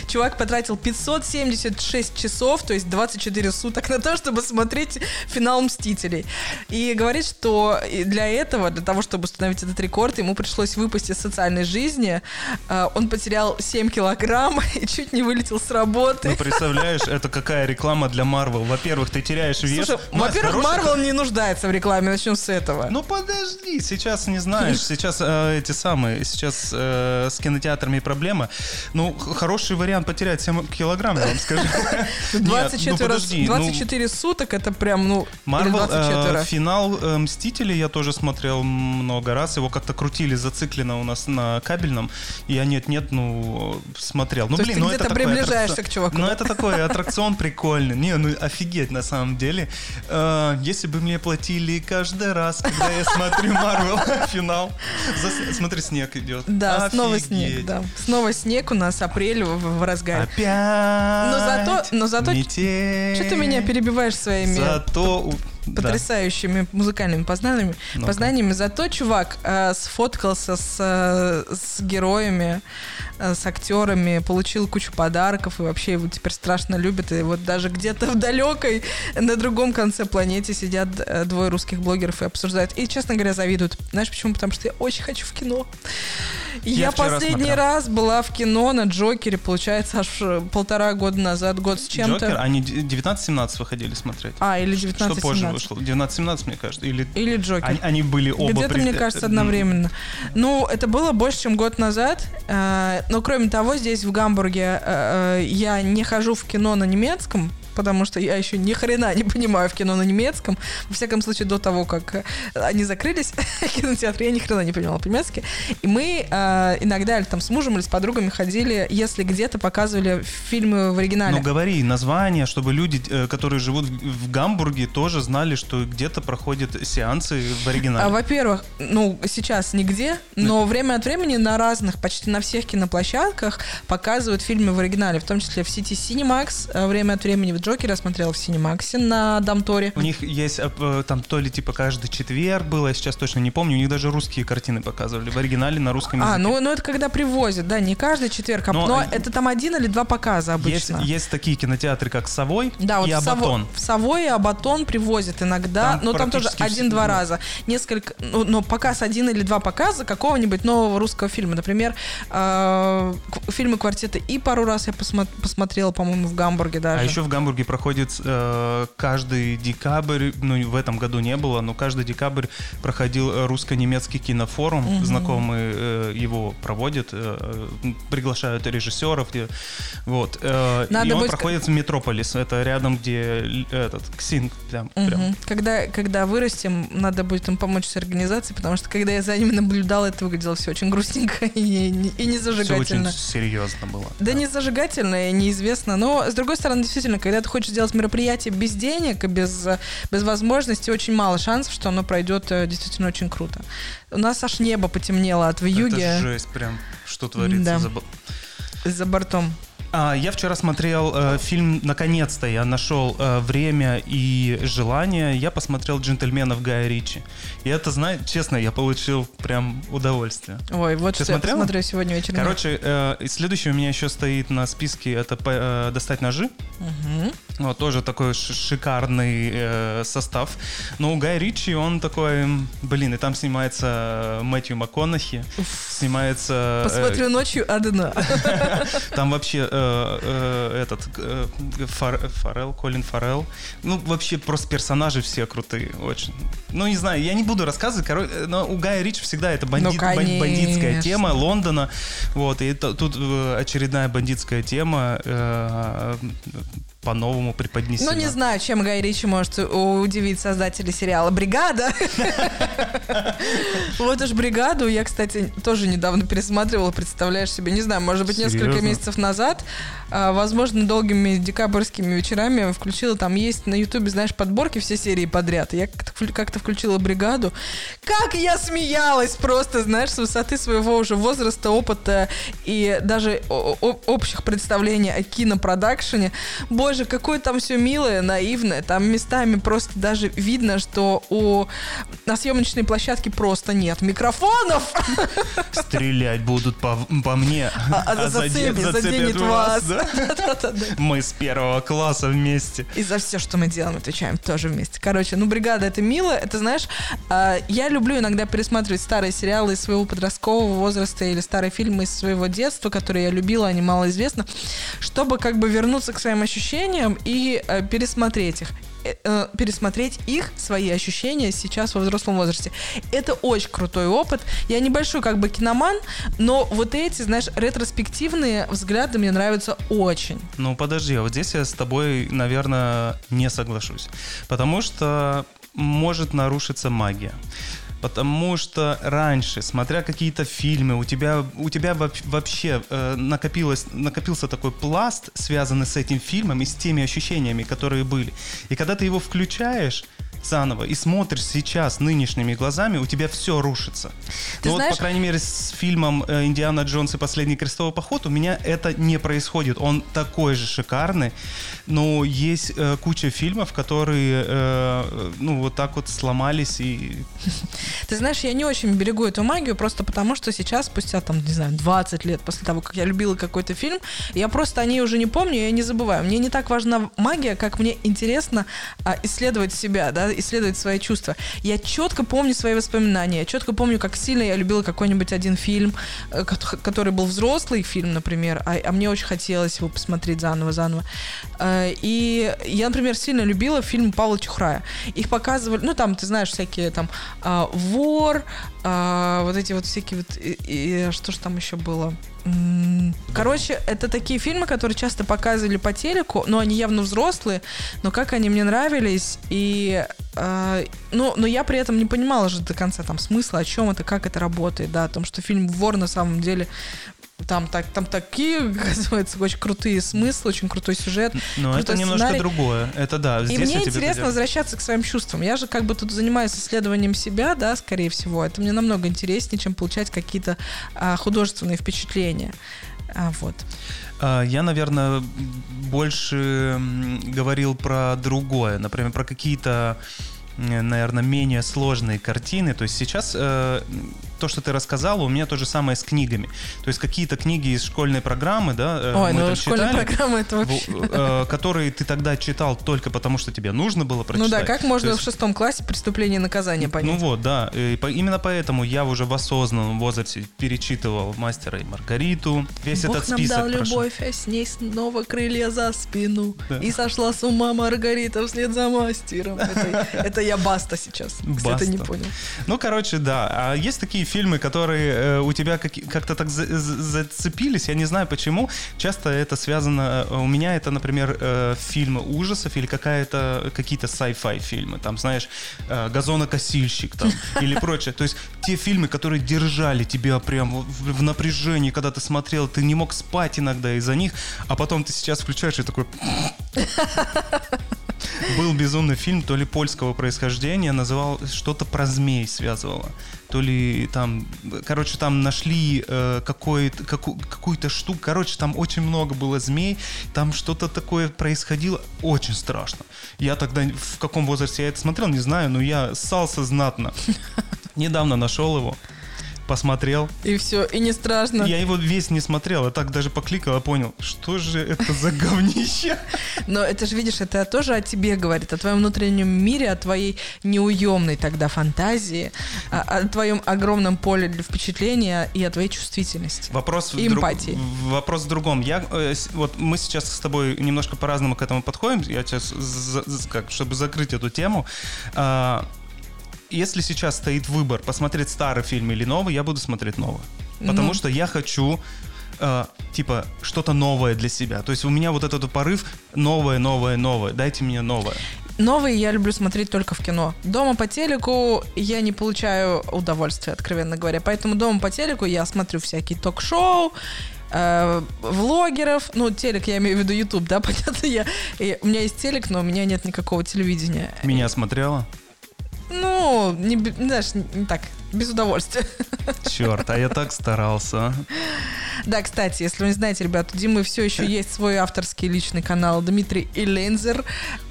Чувак потратил пятьсот семьдесят шесть часов, то есть двадцать четыре суток, на то, чтобы смотреть финал «Мстителей». И говорит, что для этого, для того, чтобы установить этот рекорд, ему пришлось выпасть из социальной жизни. Он потерял семь килограмм и чуть не вылетел с работы. Ну, представляешь, это какая реклама для Marvel. Во-первых, ты теряешь вес. Слушай, во-первых, Marvel не нуждается в рекламе, начнем с этого. Ну, подожди, сейчас не знаешь. Сейчас э, эти самые, сейчас э, с кинотеатрами проблема. Ну, хороший вариант потерять семь килограмм, я вам скажу. двадцать четыре суток, это прям ну, Marvel, э, финал э, Мстители я тоже смотрел много раз. Его как-то крутили зацикленно у нас на кабельном. И я нет-нет, ну, смотрел. Ну, то блин, ну, ты это такой приближаешься аттракцион... к чуваку. Ну, это такой аттракцион прикольный. Не, ну, офигеть, на самом деле. Э, если бы мне платили каждый раз, когда я смотрю Marvel финал. За... Смотри, снег идет. Да, офигеть. Снова снег, да. Снова снег у нас, апрель в, в разгаре. Опять но зато, но зато... метель. Что ты меня перебиваешь своими... Зато... потрясающими, да, музыкальными познаниями. Ну-ка. познаниями. Зато чувак э, сфоткался с, э, с героями, э, с актерами, получил кучу подарков, и вообще его теперь страшно любят. И вот даже где-то в далекой, на другом конце планеты сидят э, двое русских блогеров и обсуждают. И, честно говоря, завидуют. Знаешь почему? Потому что я очень хочу в кино. Я, я последний раз, раз была в кино на «Джокере», получается, аж полтора года назад, год с чем-то. «Джокер», они девятнадцать семнадцать выходили смотреть. А, или девятнадцать семнадцать. Что позже вышло? девятнадцать семнадцать, мне кажется. Или, или «Джокер». Они, они были оба. Где-то, при... мне кажется, одновременно. Mm. Ну, это было больше, чем год назад. Но, кроме того, здесь, в Гамбурге, я не хожу в кино на немецком, потому что я еще ни хрена не понимаю в кино на немецком. Во всяком случае, до того, как они закрылись, кинотеатр, я ни хрена не понимала по-немецки. И мы э, иногда или там с мужем, или с подругами ходили, если где-то показывали фильмы в оригинале. Ну, говори название, чтобы люди, которые живут в Гамбурге, тоже знали, что где-то проходят сеансы в оригинале. А, во-первых, ну, сейчас нигде, но время от времени на разных, почти на всех киноплощадках показывают фильмы в оригинале, в том числе в сети Cinemax, время от времени в «Джокера» смотрел в «Синемаксе» на Дамторе. У них есть там то ли типа каждый четверг было, я сейчас точно не помню, у них даже русские картины показывали в оригинале на русском языке. А, ну, ну это когда привозят, да, не каждый четверг, а но, но это там один или два показа обычно. Есть, есть такие кинотеатры, как «Савой» да, и вот «Абатон». В «Савой» и «Абатон» привозят иногда, там но там тоже один-два раза. Несколько, ну, но показ один или два показа какого-нибудь нового русского фильма. Например, э, фильмы «Квартета» и пару раз я посмо- посмотрела, по-моему, в Гамбурге даже. А еще в Гамбурге проходит э, каждый декабрь, ну в этом году не было, но каждый декабрь проходил русско-немецкий кинофорум, mm-hmm. знакомые э, его проводят, э, приглашают режиссеров, где, вот, э, и он проходит к... в Метрополис, это рядом, где этот Ксинг, прям, mm-hmm. прям. Когда, когда вырастем, надо будет им помочь с организацией, потому что когда я за ними наблюдала, это выглядело все очень грустненько и, и не зажигательно. Все очень серьезно было. Да, да, не зажигательно и неизвестно, но с другой стороны, действительно, когда ты хочешь сделать мероприятие без денег и без, без возможности, очень мало шансов, что оно пройдет действительно очень круто. У нас аж небо потемнело от вьюги. Это жесть прям, что творится, да, за... за бортом. А, я вчера смотрел э, фильм, наконец-то я нашел э, время и желание, я посмотрел «Джентльменов» Гая Ричи. И это, знаете, честно, я получил прям удовольствие. Ой, вот ты что смотрел? Я посмотрю сегодня вечером. Короче, э, следующий у меня еще стоит на списке, это э, «Достать ножи». Угу. Вот, тоже такой шикарный э, состав. Но у Гая Ричи он такой, блин, и там снимается Мэтью МакКонахи. Уф. Снимается... Посмотрю э, ночью одна. Там вообще... этот Фаррелл, Колин Фаррелл. Ну, вообще, просто персонажи все крутые очень. Ну, не знаю, я не буду рассказывать, короче, но у Гая Ричи всегда это бандит, ну, бандитская тема Лондона. Вот, и то, тут очередная бандитская тема э, по-новому преподнесена. Ну, не знаю, чем Гай Ричи может удивить создателей сериала «Бригада». Вот уж «Бригаду» я, кстати, тоже недавно пересматривала, представляешь себе, не знаю, может быть, несколько месяцев назад, возможно, долгими декабрьскими вечерами включила, там есть на Ютубе, знаешь, подборки, все серии подряд. Я как-то включила «Бригаду». Как я смеялась просто, знаешь, с высоты своего уже возраста, опыта и даже общих представлений о кинопродакшене. Боже, какое там все милое, наивное. Там местами просто даже видно, что у... на съемочной площадке просто нет микрофонов. Стрелять будут по, по мне. А, а, а зацепит, зацепит, зацепит вас. вас. Да? Да, да, да. Мы с первого класса вместе. И за все, что мы делаем, отвечаем тоже вместе. Короче, ну «Бригада» — это мило. Это, знаешь, я люблю иногда пересматривать старые сериалы из своего подросткового возраста или старые фильмы из своего детства, которые я любила, они малоизвестны, чтобы как бы вернуться к своим ощущениям и э, пересмотреть их. Э, пересмотреть их, свои ощущения сейчас во взрослом возрасте. Это очень крутой опыт. Я небольшой как бы киноман, но вот эти, знаешь, ретроспективные взгляды мне нравятся очень. Ну подожди, а вот здесь я с тобой, наверное, не соглашусь. Потому что может нарушиться магия. Потому что раньше, смотря какие-то фильмы, у тебя, у тебя вообще э, накопилось, накопился такой пласт, связанный с этим фильмом и с теми ощущениями, которые были. И когда ты его включаешь заново и смотришь сейчас нынешними глазами, у тебя все рушится. Ты Но знаешь... вот, по крайней мере, с фильмом «Индиана Джонс и последний крестовый поход» у меня это не происходит. Он такой же шикарный, но есть э, куча фильмов, которые э, ну, вот так вот сломались. И... Ты знаешь, я не очень берегу эту магию, просто потому что сейчас, спустя, там, не знаю, двадцать лет после того, как я любила какой-то фильм, я просто о ней уже не помню, я не забываю. Мне не так важна магия, как мне интересно э, исследовать себя, да, исследовать свои чувства. Я четко помню свои воспоминания, я четко помню, как сильно я любила какой-нибудь один фильм, который был взрослый фильм, например, а, а мне очень хотелось его посмотреть заново-заново. И я, например, сильно любила фильмы Павла Чухрая. Их показывали, ну, там, ты знаешь, всякие там «Вор», вот эти вот всякие вот... И, и, что же там еще было? Короче, это такие фильмы, которые часто показывали по телеку, но они явно взрослые, но как они мне нравились, и э, ну, но я при этом не понимала же до конца там смысла, о чем это, как это работает, да, о том, что фильм «Вор» на самом деле там, так, там такие, оказывается, очень крутые смыслы, очень крутой сюжет. Но крутой это немножко сценарий. Другое. Это да. Здесь и мне интересно придет. Возвращаться к своим чувствам. Я же как бы тут занимаюсь исследованием себя, да, скорее всего. Это мне намного интереснее, чем получать какие-то а, художественные впечатления. А, вот. Я, наверное, больше говорил про другое. Например, про какие-то, наверное, менее сложные картины. То есть сейчас э, то, что ты рассказала, у меня то же самое с книгами. То есть какие-то книги из школьной программы, да, э, Ой, мы ну, там читали, это вообще... в, э, которые ты тогда читал только потому, что тебе нужно было прочитать. Ну да, как можно есть... в шестом классе «Преступление и наказание» понять? Ну вот, да. И по, именно поэтому я уже в осознанном возрасте перечитывал «Мастера и Маргариту». Весь Бог этот список нам дал прошу. Любовь, а с ней снова крылья за спину. Да. И сошла с ума Маргарита вслед за мастером. Это я Баста сейчас, кто-то не понял. Ну, короче, да. А есть такие фильмы, которые э, у тебя как- как-то так за- зацепились, я не знаю почему. Часто это связано... У меня это, например, э, фильмы ужасов или какая-то, какие-то sci-fi фильмы. Там, знаешь, э, «Газонокосильщик» там, или прочее. То есть те фильмы, которые держали тебя прям в, в напряжении, когда ты смотрел, ты не мог спать иногда из-за них, а потом ты сейчас включаешь и такой... Был безумный фильм, то ли польского происхождения, называл что-то про змей связывало, то ли там, короче, там нашли э, какой-то, каку, какую-то штуку, короче, там очень много было змей, там что-то такое происходило, очень страшно. Я тогда, в каком возрасте я это смотрел, не знаю, но я ссался знатно. Недавно нашел его. Посмотрел. И все, и не страшно. Я его весь не смотрел, а так даже покликал, а понял, что же это за говнище. Но это же, видишь, это тоже о тебе говорит, о твоем внутреннем мире, о твоей неуемной тогда фантазии, о твоем огромном поле для впечатления и о твоей чувствительности. Вопрос и эмпатии. Друг, вопрос в другом. Я, вот мы сейчас с тобой немножко по-разному к этому подходим, я сейчас, как, чтобы закрыть эту тему, если сейчас стоит выбор, посмотреть старый фильм или новый, я буду смотреть новый. Потому ну. что я хочу, э, типа, что-то новое для себя. То есть у меня вот этот порыв новое, новое, новое. Дайте мне новое. Новые я люблю смотреть только в кино. Дома по телеку я не получаю удовольствия, откровенно говоря. Поэтому дома по телеку я смотрю всякие ток-шоу, влогеров, ну, телек, я имею в виду YouTube, да, понятно? Я, и, у меня есть телек, но у меня нет никакого телевидения. Меня смотрела? Ну, не, знаешь, не так, без удовольствия. Черт, а я так старался. Да, кстати, если вы не знаете, ребята, у Димы все еще есть свой авторский личный канал Дмитрий Илензер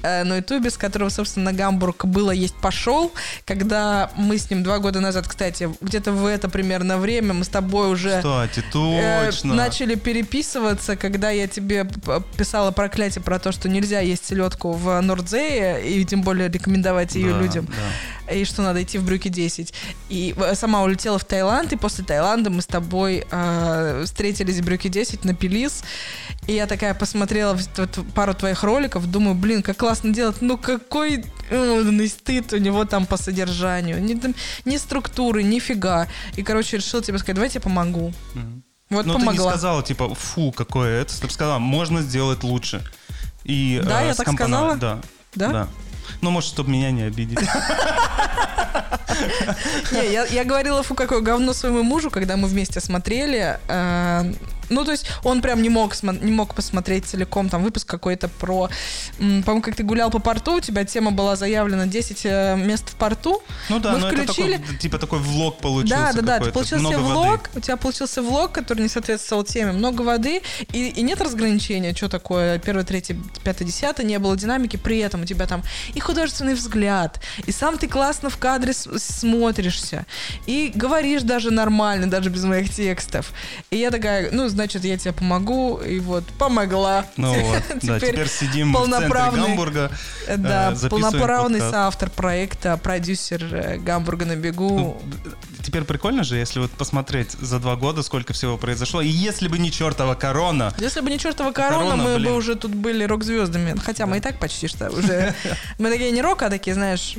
э, на Ютубе, с которого, собственно, Гамбург было, есть, пошел. Когда мы с ним два года назад, кстати, где-то в это примерно время мы с тобой уже кстати, точно. Э, начали переписываться, когда я тебе писала проклятие про то, что нельзя есть селедку в Нордзее и тем более рекомендовать ее да, людям. Да. и что надо идти в брюки десять. И сама улетела в Таиланд, и после Таиланда мы с тобой э, встретились в брюки десять на Пелис. И я такая посмотрела пару твоих роликов, думаю, блин, как классно делать, ну какой э, стыд у него там по содержанию. Ни, там, ни структуры, нифига. И, короче, решила тебе сказать, давай я тебе помогу. Mm-hmm. Вот, но помогла. Ты не сказала, типа, фу, какое это. Ты бы сказала, можно сделать лучше. И, да, э, я так сказала? Да. Да? Да. Ну, может, чтобы меня не обидели. Не, я, я говорила, фу, какое говно своему мужу, когда мы вместе смотрели. Э, ну, то есть он прям не мог, смо- не мог посмотреть целиком, там, выпуск какой-то про... М, по-моему, как ты гулял по порту, у тебя тема была заявлена десять э, мест в порту. Ну да, мы но включили... это такой, типа такой влог получился. Да, да, да, получился влог, у тебя получился влог, который не соответствовал теме. Много воды, и, и нет разграничения, что такое первое, третье, пятое, десятое, не было динамики, при этом у тебя там и художественный взгляд, и сам ты классно в кадре смотришься, и говоришь даже нормально, даже без моих текстов. И я такая, ну, значит, я тебе помогу, и вот, помогла. Ну вот, да, теперь сидим в центре Гамбурга, да, полноправный подкаст. Соавтор проекта, продюсер «Гамбурга на бегу». Ну, теперь прикольно же, если вот посмотреть за два года, сколько всего произошло, и если бы не чертова корона. Если бы не чертова корона, корона мы блин. бы уже тут были рок-звездами, хотя да. мы и так почти что уже... Мы такие не рок, а такие, знаешь,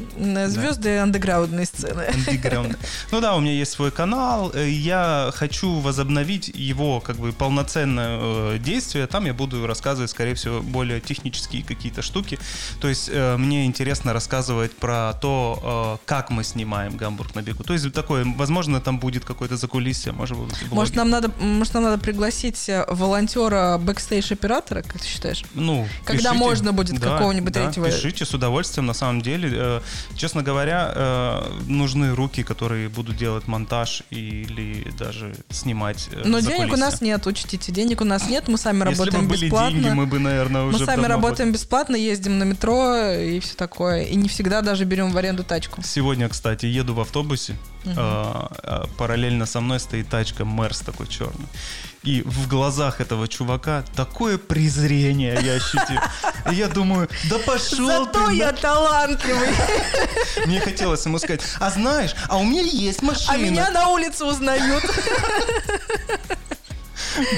звезды да. андеграундной сцены. Андеграундные. Ну да, у меня есть свой канал. Я хочу возобновить его как бы полноценное действие. Там я буду рассказывать, скорее всего, более технические какие-то штуки. То есть мне интересно рассказывать про то, как мы снимаем «Гамбург на бегу». То есть такое, возможно, там будет какое-то закулисье. Может, может, нам надо, может, нам надо пригласить волонтера бэкстейдж-оператора, как ты считаешь? Ну, когда пишите. Можно будет да, какого-нибудь да, третьего... Пишите, с удовольствием, на самом деле. Честно говоря, нужны руки, которые будут делать монтаж или даже снимать. Но за денег кулисы. У нас нет, учтите, денег у нас нет, мы сами Если работаем бесплатно. Если бы были бесплатно. деньги, мы бы, наверное, уже... Мы сами работаем были. бесплатно, ездим на метро и все такое. И не всегда даже берем в аренду тачку. Сегодня, кстати, еду в автобусе, угу. параллельно со мной стоит тачка Мерс такой черный. И в глазах этого чувака такое презрение я ощутил. И я думаю, да пошел Зато ты. Зато я на... талантливый. Мне хотелось ему сказать, а знаешь, а у меня есть машина. А меня на улице узнают.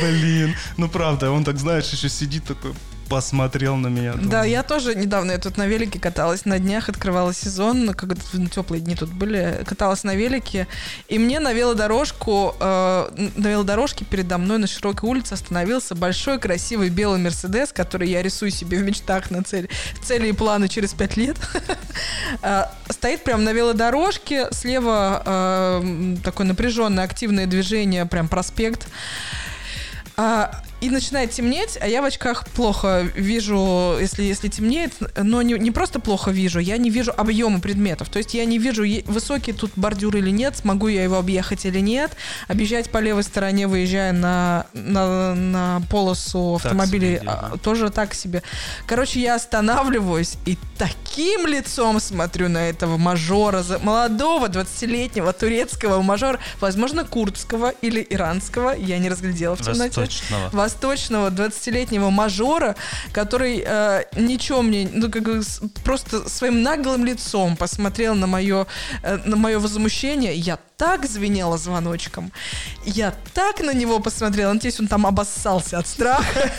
Блин, ну правда, он так, знаешь, еще сидит такой, посмотрел на меня. Думаю. Да, я тоже недавно, я тут на велике каталась, на днях открывала сезон, как теплые дни тут были, каталась на велике, и мне на велодорожку, э, на велодорожке передо мной на широкой улице остановился большой, красивый белый Мерседес, который я рисую себе в мечтах на цель, цели и планы через пять лет. Стоит прям на велодорожке, слева такое напряженное, активное движение, прям проспект. А, и начинает темнеть, а я в очках плохо вижу, если, если темнеет, но не, не просто плохо вижу, я не вижу объема предметов, то есть я не вижу, е- высокий тут бордюр или нет, смогу я его объехать или нет, объезжать по левой стороне, выезжая на, на, на полосу автомобилей, так себе, а, да. тоже так себе. Короче, я останавливаюсь и таким лицом смотрю на этого мажора, молодого двадцатилетнего турецкого мажора, возможно, курдского или иранского, я не разглядела в темноте. Восточного. Восточного двадцатилетнего мажора, который э, ничего мне, ну как просто своим наглым лицом посмотрел на мое, э, на мое возмущение. Я так звенела звоночком. Я так на него посмотрела. Надеюсь, он там обоссался от страха,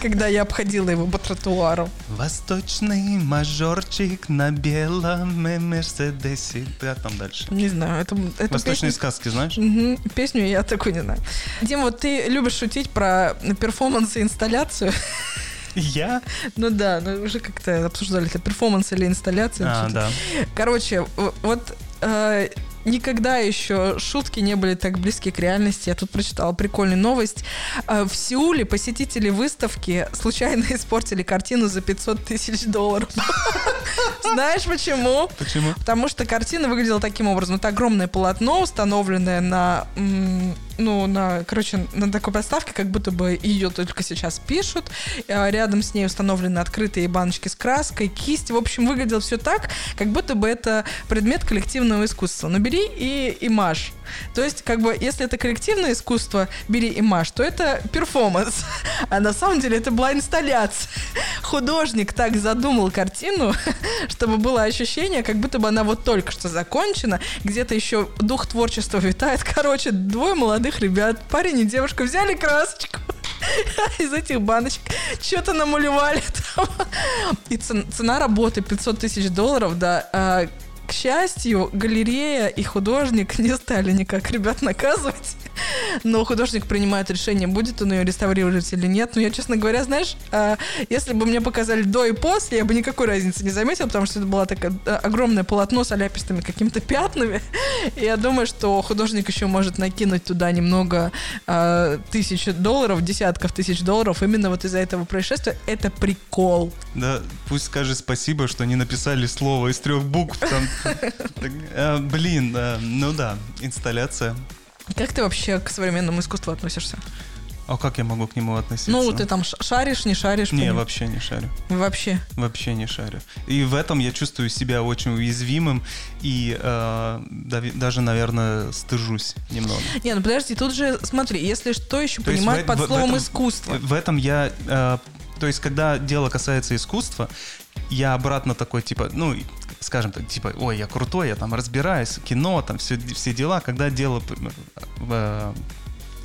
когда я обходила его по тротуару. Восточный мажорчик на белом Мерседесе. Да, там дальше. Не знаю. Это, это Восточные песню... сказки, знаешь? Угу. Песню я такую не знаю. Дима, вот ты любишь шутить про перформанс и инсталляцию. Я? Ну да, ну уже как-то обсуждали, это перформанс или инсталляция. А, да. Короче, вот... Э, никогда еще шутки не были так близки к реальности. Я тут прочитала прикольную новость. В Сеуле посетители выставки случайно испортили картину за пятьсот тысяч долларов. Знаешь почему? Почему? Потому что картина выглядела таким образом. Это огромное полотно, установленное на... ну, на, короче, на такой подставке, как будто бы ее только сейчас пишут. Рядом с ней установлены открытые баночки с краской, кисть. В общем, выглядело все так, как будто бы это предмет коллективного искусства. Ну, бери и, и мажь. То есть, как бы, если это коллективное искусство, бери и мажь, то это перформанс. А на самом деле это была инсталляция. Художник так задумал картину, чтобы было ощущение, как будто бы она вот только что закончена, где-то еще дух творчества витает. Короче, двое молодых ребят, парень и девушка, взяли красочку из этих баночек, что-то намалевали там. И цена работы пятьсот тысяч долларов, да. К счастью, галерея и художник не стали никак ребят наказывать. Но художник принимает решение, будет он ее реставрировать или нет. Но я, честно говоря, знаешь, если бы мне показали до и после, я бы никакой разницы не заметила, потому что это было такое огромное полотно с аляпистыми какими-то пятнами. И я думаю, что художник еще может накинуть туда немного тысяч долларов, десятков тысяч долларов именно вот из-за этого происшествия. Это прикол. Да, пусть скажи спасибо, что не написали слово из трех букв там. Блин, ну да, инсталляция. Как ты вообще к современному искусству относишься? А как я могу к нему относиться? Ну, ты там шаришь, не шаришь? Не, вообще не шарю. Вообще? Вообще не шарю. И в этом я чувствую себя очень уязвимым и э, даже, наверное, стыжусь немного. Не, ну подожди, тут же, смотри, если что еще понимать под словом искусство. В этом я... Э, то есть, когда дело касается искусства, я обратно такой, типа, ну... скажем так, типа, ой, я крутой, я там разбираюсь, кино, там все, все дела. Когда дело э,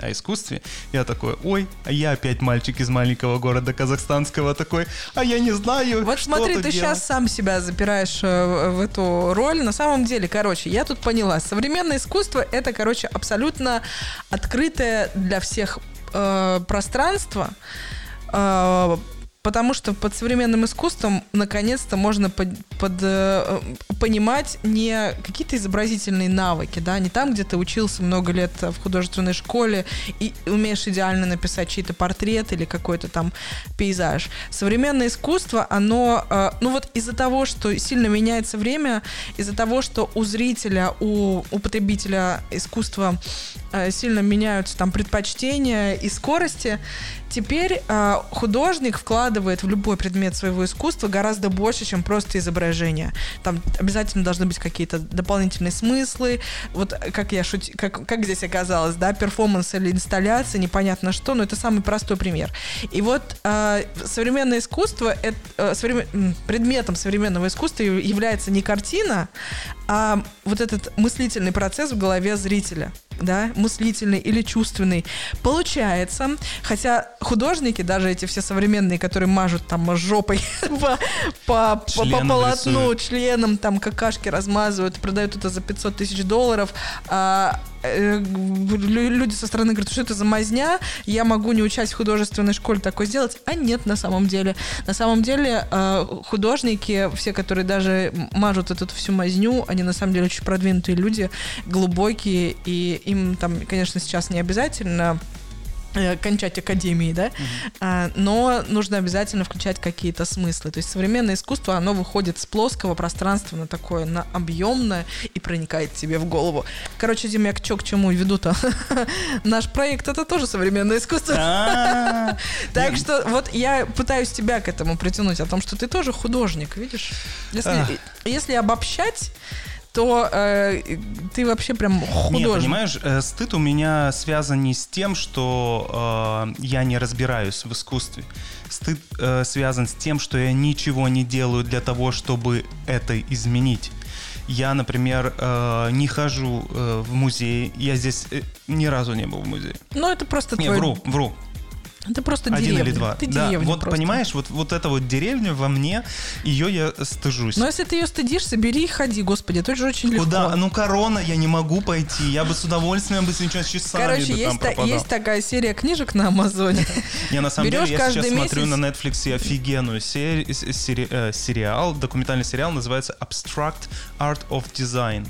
о искусстве, я такой, ой, а я опять мальчик из маленького города казахстанского такой, а я не знаю, вот смотри, ты делать. Сейчас сам себя запираешь в эту роль. На самом деле, короче, я тут поняла, современное искусство — это, короче, абсолютно открытое для всех э, пространство, э, потому что под современным искусством наконец-то можно под, под, э, понимать не какие-то изобразительные навыки, да, не там, где ты учился много лет в художественной школе и умеешь идеально написать чей-то портрет или какой-то там пейзаж. Современное искусство, оно, э, ну вот из-за того, что сильно меняется время, из-за того, что у зрителя, у, у потребителя искусства э, сильно меняются там предпочтения и скорости, теперь э, художник вкладывает в любой предмет своего искусства гораздо больше, чем просто изображение. Там обязательно должны быть какие-то дополнительные смыслы. Вот как я шутила, как, как здесь оказалось, да, перформанс или инсталляция, непонятно что, но это самый простой пример. И вот э, современное искусство, это, э, современ... предметом современного искусства является не картина, а вот этот мыслительный процесс в голове зрителя. Да, мыслительный или чувственный. Получается, хотя художники, даже эти все современные, которые мажут там жопой по, по, по, по полотну, рисуют. Членом там какашки размазывают, продают это за пятьсот тысяч долларов, а люди со стороны говорят, что это за мазня, я могу не участь в художественной школе такое сделать. А нет, на самом деле. На самом деле художники, все, которые даже мажут эту всю мазню, они на самом деле очень продвинутые люди, глубокие, и им там, конечно, сейчас не обязательно кончать академии, да, mm-hmm. но нужно обязательно включать какие-то смыслы. То есть современное искусство, оно выходит с плоского пространства на такое, на объемное и проникает тебе в голову. Короче, Дима, я к чё, к чему веду-то? Наш проект — это тоже современное искусство. Так что вот я пытаюсь тебя к этому притянуть, о том, что ты тоже художник, видишь? Если обобщать, то э, ты вообще прям художник. Нет, понимаешь, э, стыд у меня связан не с тем, что э, я не разбираюсь в искусстве. Стыд э, связан с тем, что я ничего не делаю для того, чтобы это изменить. Я, например, э, не хожу э, в музей. Я здесь э, ни разу не был в музее. Ну, это просто не, твой... вру, вру. Это просто деревня. Один или два. Ты да, вот просто. Понимаешь, вот, вот эта вот деревня во мне, ее я стыжусь. Но если ты ее стыдишь, собери и ходи, господи, это же очень легко. Куда? Ну, корона, я не могу пойти, я бы с удовольствием бы сейчас часами Короче, есть, там та, есть такая серия книжек на Амазоне. Я на самом деле, я сейчас смотрю на Netflix офигенную сериал, документальный сериал, называется Abstract Art of Design.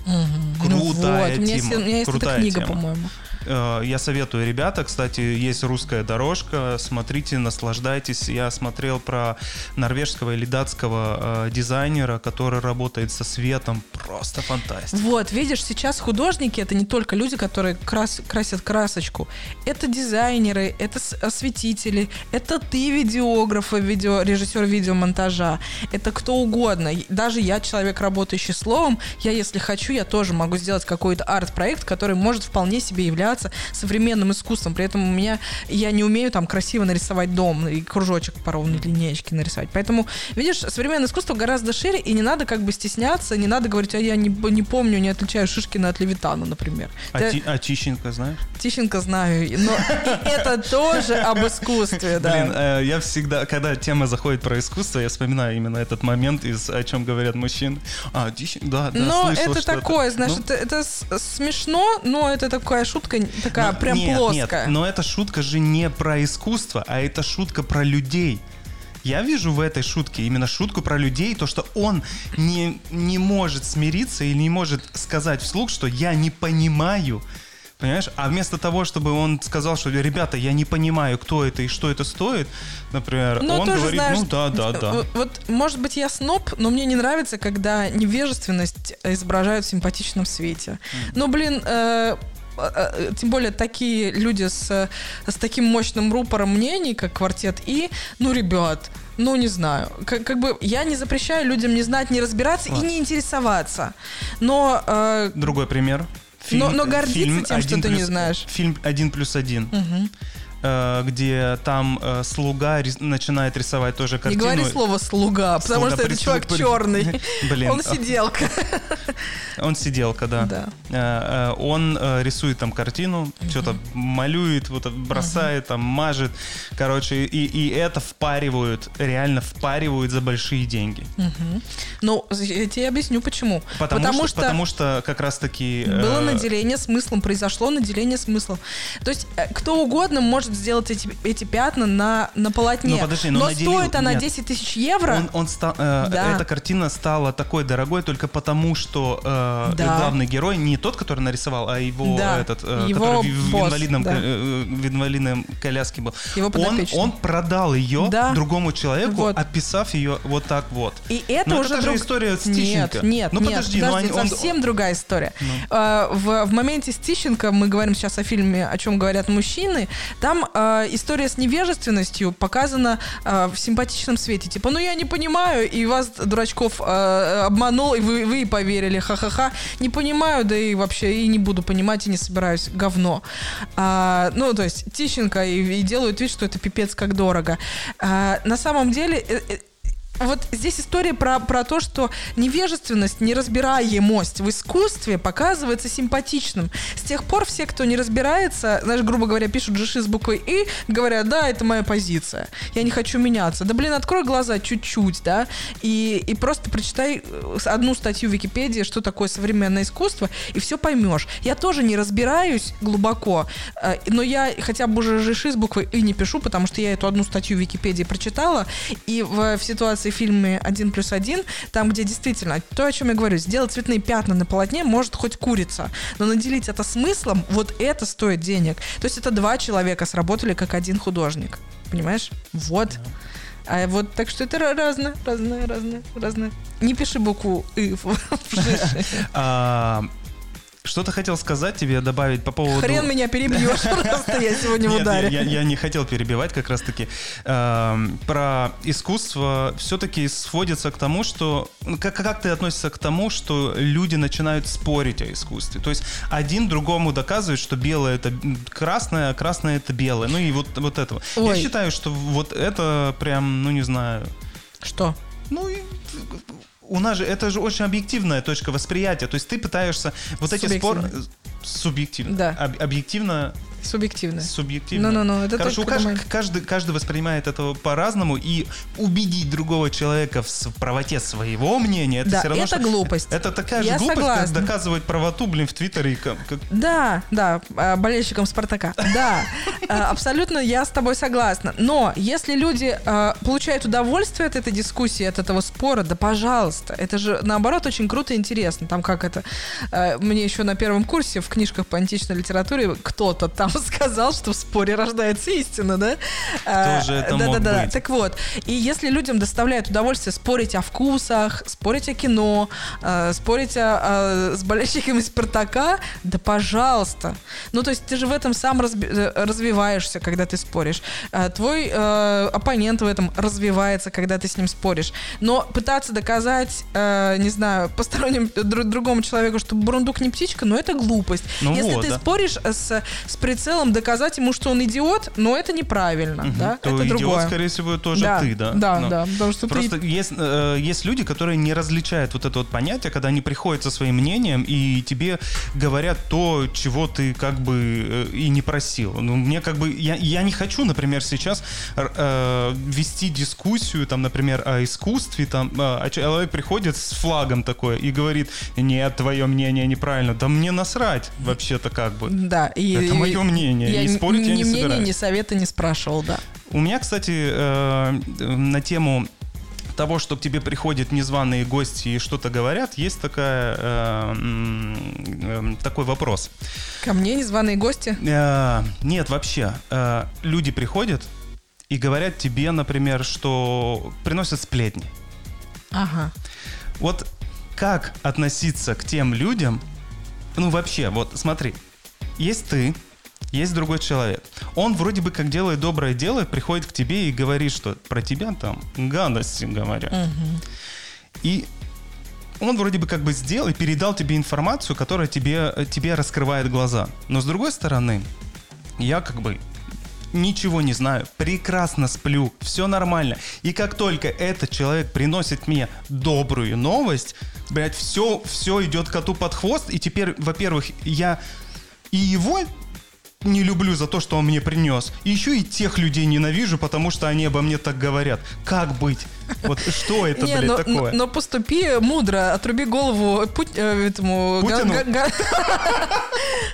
Крутая тема. У меня есть эта книга, по-моему. Я советую, ребята, кстати, есть русская дорожка, смотрите, наслаждайтесь. Я смотрел про норвежского или датского э, дизайнера, который работает со светом, просто фантастика. Вот, видишь, сейчас художники — это не только люди, которые крас- красят красочку. Это дизайнеры, это осветители, это ты, видеограф, видео, режиссер видеомонтажа, это кто угодно. Даже я, человек, работающий словом, я, если хочу, я тоже могу сделать какой-то арт-проект, который может вполне себе являться современным искусством. При этом у меня я не умею там красиво нарисовать дом и кружочек по ровной линеечке нарисовать. Поэтому, видишь, современное искусство гораздо шире, и не надо как бы стесняться, не надо говорить, а я не, не помню, не отличаю Шишкина от Левитана, например. А, Ты... ти, а Тищенко знаешь? Тищенко знаю, но это тоже об искусстве, да. Блин, я всегда, когда тема заходит про искусство, я вспоминаю именно этот момент, о чем говорят мужчины. А, Тищенко, да, да, слышал что-то. Но это такое, знаешь, это смешно, но это такая шутка такая, но, прям нет, плоская. Нет, но эта шутка же не про искусство, а это шутка про людей. Я вижу в этой шутке именно шутку про людей, то, что он не, не может смириться или не может сказать вслух, что я не понимаю. Понимаешь? А вместо того, чтобы он сказал, что, ребята, я не понимаю, кто это и что это стоит, например, но он говорит, знаешь, ну да, да, да. Вот, вот, может быть, я сноб, но мне не нравится, когда невежественность изображают в симпатичном свете. Mm-hmm. Ну, блин, э- тем более такие люди с, с таким мощным рупором мнений, как «Квартет И», ну, ребят, ну, не знаю. Как, как бы я не запрещаю людям не знать, не разбираться вот. И не интересоваться. Но... Э, Другой пример. Фильм, но, но гордиться фильм тем, что ты плюс, не знаешь. Фильм «Один плюс один». Угу. Где там э, слуга рис- начинает рисовать тоже картину. Не говори слово «слуга», потому слуга, что этот человек при... черный. Блин. Он сиделка. Он сиделка, да. да. Э, э, он э, рисует там картину, угу. что-то малюет, вот, бросает, угу. там, мажет. Короче, и, и это впаривают, реально впаривают за большие деньги. Угу. Ну, я тебе объясню, почему. Потому, потому, что, что, потому что как раз-таки... Э, было наделение смыслом, произошло наделение смыслом. То есть кто угодно может сделать эти, эти пятна на, на полотне. Но, подожди, но, но наделил, стоит она нет. десять тысяч евро. Он, он ста, э, да. Эта картина стала такой дорогой только потому, что э, да. главный герой не тот, который нарисовал, а его, да. этот, э, его который в, босс, в, инвалидном, да. э, в инвалидном коляске был. Его подопечный. Он, он продал ее да. другому человеку, вот. описав ее вот так вот. И это но уже это друг... же история с Тищенко. Нет, нет, ну, нет. Подожди, подожди, ну, он... совсем другая история. Ну. Э, в, в моменте с Тищенко мы говорим сейчас о фильме «О чем говорят мужчины», там Э, история с невежественностью показана э, в симпатичном свете. Типа, ну я не понимаю, и вас, дурачков, э, обманул, и вы, вы поверили, ха-ха-ха. Не понимаю, да и вообще и не буду понимать, и не собираюсь. Говно. А, ну, то есть, Тищенко, и, и делают вид, что это пипец как дорого. А, на самом деле... Э, э, Вот здесь история про, про то, что невежественность, неразбираемость в искусстве показывается симпатичным. С тех пор все, кто не разбирается, знаешь, грубо говоря, пишут жиши с буквой «и», говорят, да, это моя позиция, я не хочу меняться. Да, блин, открой глаза чуть-чуть, да, и, и просто прочитай одну статью в Википедии, что такое современное искусство, и все поймешь. Я тоже не разбираюсь глубоко, но я хотя бы уже жиши с буквой «и» не пишу, потому что я эту одну статью в Википедии прочитала, и в, в ситуации в фильме один плюс один, там, где действительно, то, о чем я говорю, сделать цветные пятна на полотне может хоть курица, но наделить это смыслом, вот это стоит денег. То есть это два человека сработали как один художник. Понимаешь? Вот. А вот, так что это разное, разное, разное, разное. Не пиши букву «и» в жиже. Что-то хотел сказать тебе, добавить по поводу... Хрен меня перебьешь, просто я сегодня в ударе. Нет, я не хотел перебивать как раз-таки. Про искусство все-таки сводится к тому, что... Как ты относишься к тому, что люди начинают спорить о искусстве? То есть один другому доказывает, что белое — это красное, а красное — это белое. Ну и вот этого. Я считаю, что вот это прям, ну не знаю... Что? Ну и... У нас же, это же очень объективная точка восприятия. То есть ты пытаешься вот эти споры... Субъективно. Да. Об, объективно Субъективно. Субъективно. Ну, ну, ну, это Короче, кажд... каждый, каждый воспринимает это по-разному, и убедить другого человека в правоте своего мнения, это да, все равно... это что... глупость. Это такая же Я глупость, согласна. Как доказывать правоту, блин, в Твиттере. Как... Да, да, болельщикам Спартака. Да, абсолютно я с тобой согласна. Но если люди получают удовольствие от этой дискуссии, от этого спора, да пожалуйста, это же, наоборот, очень круто и интересно. Там как это... Мне еще на первом курсе в книжках по античной литературе кто-то там сказал, что в споре рождается истина, да? Кто же это мог быть? Так вот, и если людям доставляет удовольствие спорить о вкусах, спорить о кино, спорить о, о, с болельщиками Спартака, да пожалуйста. Ну, то есть ты же в этом сам разби- развиваешься, когда ты споришь. Твой э, оппонент в этом развивается, когда ты с ним споришь. Но пытаться доказать, э, не знаю, посторонним друг, другому человеку, что бурундук не птичка, ну, это глупость. Ну, если вот, ты да. споришь с, с прицелом доказать ему, что он идиот, но это неправильно. Угу. Да? То это идиот, другое. Скорее всего, тоже да. ты, да? Да, но. да. Потому что Просто ты... есть, э, есть люди, которые не различают вот это вот понятие, когда они приходят со своим мнением и тебе говорят то, чего ты как бы э, и не просил. Ну, мне как бы... Я, я не хочу, например, сейчас э, вести дискуссию, там, например, о искусстве, там, э, а человек приходит с флагом такой и говорит: нет, твое мнение неправильно. Да мне насрать вообще-то как бы. Да, и... Это мое мнение. Я и спорить н- я не собираюсь. Ни мнения, собираюсь. Ни совета не спрашивал, да. У меня, кстати, э, на тему того, что к тебе приходят незваные гости и что-то говорят, есть такая, э, э, такой вопрос. Ко мне незваные гости? Э, нет, вообще. Э, люди приходят и говорят тебе, например, что приносят сплетни. Ага. Вот как относиться к тем людям? Ну, вообще, вот смотри. Есть ты, есть другой человек. Он вроде бы как делает доброе дело, приходит к тебе и говорит, что про тебя там гадости говорят. Угу. И он вроде бы как бы сделал и передал тебе информацию, которая тебе, тебе раскрывает глаза. Но с другой стороны, я как бы ничего не знаю, прекрасно сплю, все нормально. И как только этот человек приносит мне добрую новость, блядь, все, все идет коту под хвост. И теперь, во-первых, я... И его не люблю за то, что он мне принес. И еще и тех людей ненавижу, потому что они обо мне так говорят. Как быть? Вот что это, блядь, но, такое? Но, но поступи мудро. Отруби голову пу- этому... Путину? Га- га-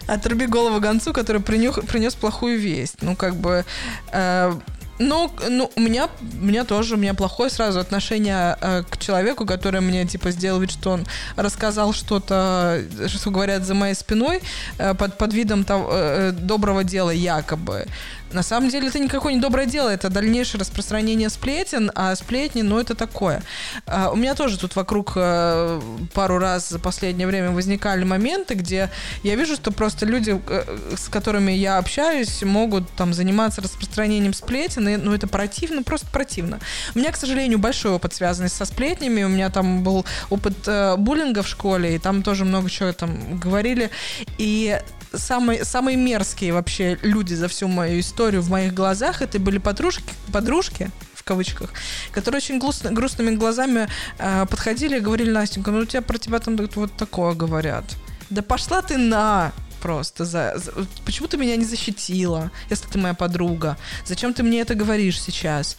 Отруби голову гонцу, который принюх, принес плохую весть. Ну, как бы... Э- Ну, ну, у меня, у меня тоже, у меня плохое сразу отношение э, к человеку, который мне, типа, сделал вид, что он рассказал что-то, что говорят за моей спиной, э, под, под видом того, э, доброго дела якобы. На самом деле это никакое не доброе дело, это дальнейшее распространение сплетен, а сплетни, ну, это такое. А, у меня тоже тут вокруг э, пару раз за последнее время возникали моменты, где я вижу, что просто люди, э, с которыми я общаюсь, могут там заниматься распространением сплетен, и, ну, это противно, просто противно. У меня, к сожалению, большой опыт, связанный со сплетнями, у меня там был опыт э, буллинга в школе, и там тоже много чего там говорили, и... Самые, самые мерзкие вообще люди за всю мою историю в моих глазах — это были подружки, подружки в кавычках, которые очень грустно, грустными глазами э, подходили и говорили: Настенька, ну у тебя про тебя там вот такое говорят. Да пошла ты на... Просто за, за, почему ты меня не защитила, если ты моя подруга? Зачем ты мне это говоришь сейчас?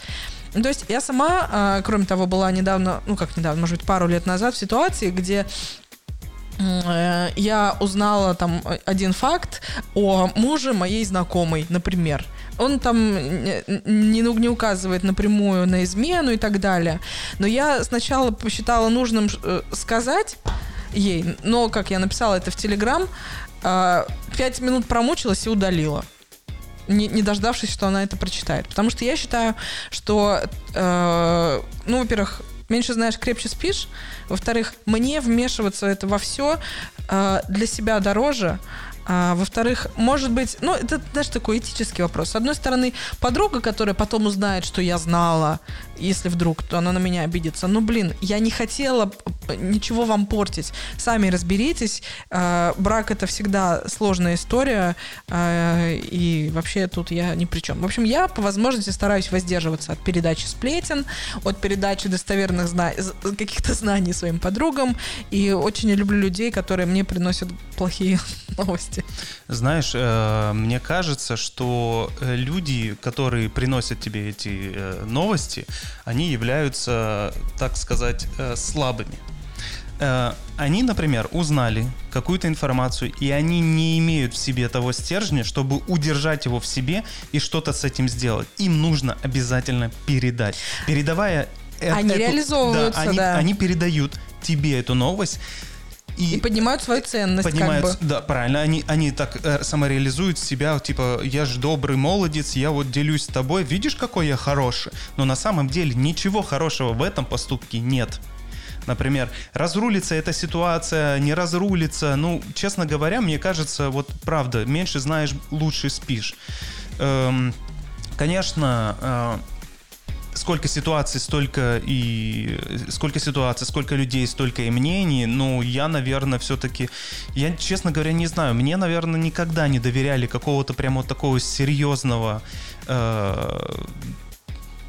То есть я сама, э, кроме того, была недавно, ну как недавно, может быть, пару лет назад в ситуации, где... Я узнала там один факт о муже моей знакомой, например. Он там не, не указывает напрямую на измену и так далее. Но я сначала посчитала нужным сказать ей, но, как я написала это в Телеграм, пять минут промучилась и удалила. Не, не дождавшись, что она это прочитает. Потому что я считаю, что, э, ну, во-первых, меньше знаешь, крепче спишь. Во-вторых, мне вмешиваться это во все э, для себя дороже. А, во-вторых, может быть... Ну, это, знаешь, такой этический вопрос. С одной стороны, подруга, которая потом узнает, что я знала, если вдруг, то она на меня обидится. Ну, блин, я не хотела ничего вам портить. Сами разберитесь. Брак — это всегда сложная история, и вообще тут я ни при чем. В общем, я по возможности стараюсь воздерживаться от передачи сплетен, от передачи достоверных зна... каких-то знаний своим подругам, и очень люблю людей, которые мне приносят плохие новости. Знаешь, мне кажется, что люди, которые приносят тебе эти новости, они являются, так сказать, слабыми. Они, например, узнали какую-то информацию, и они не имеют в себе того стержня, чтобы удержать его в себе и что-то с этим сделать. Им нужно обязательно передать. Передавая... Они эту, реализовываются, да, они, да. Они передают тебе эту новость. И, и поднимают свою ценность, поднимают, как бы. Да, правильно. Они, они так э, самореализуют себя, типа, я же добрый молодец, я вот делюсь с тобой, видишь, какой я хороший. Но на самом деле ничего хорошего в этом поступке нет. Например, разрулится эта ситуация, не разрулится. Ну, честно говоря, мне кажется, вот правда, меньше знаешь, лучше спишь. Эм, конечно... Э, Сколько ситуаций, столько и... Сколько ситуаций, сколько людей, столько и мнений. Ну, я, наверное, все-таки... Я, честно говоря, не знаю. Мне, наверное, никогда не доверяли какого-то прямо такого серьезного... Э-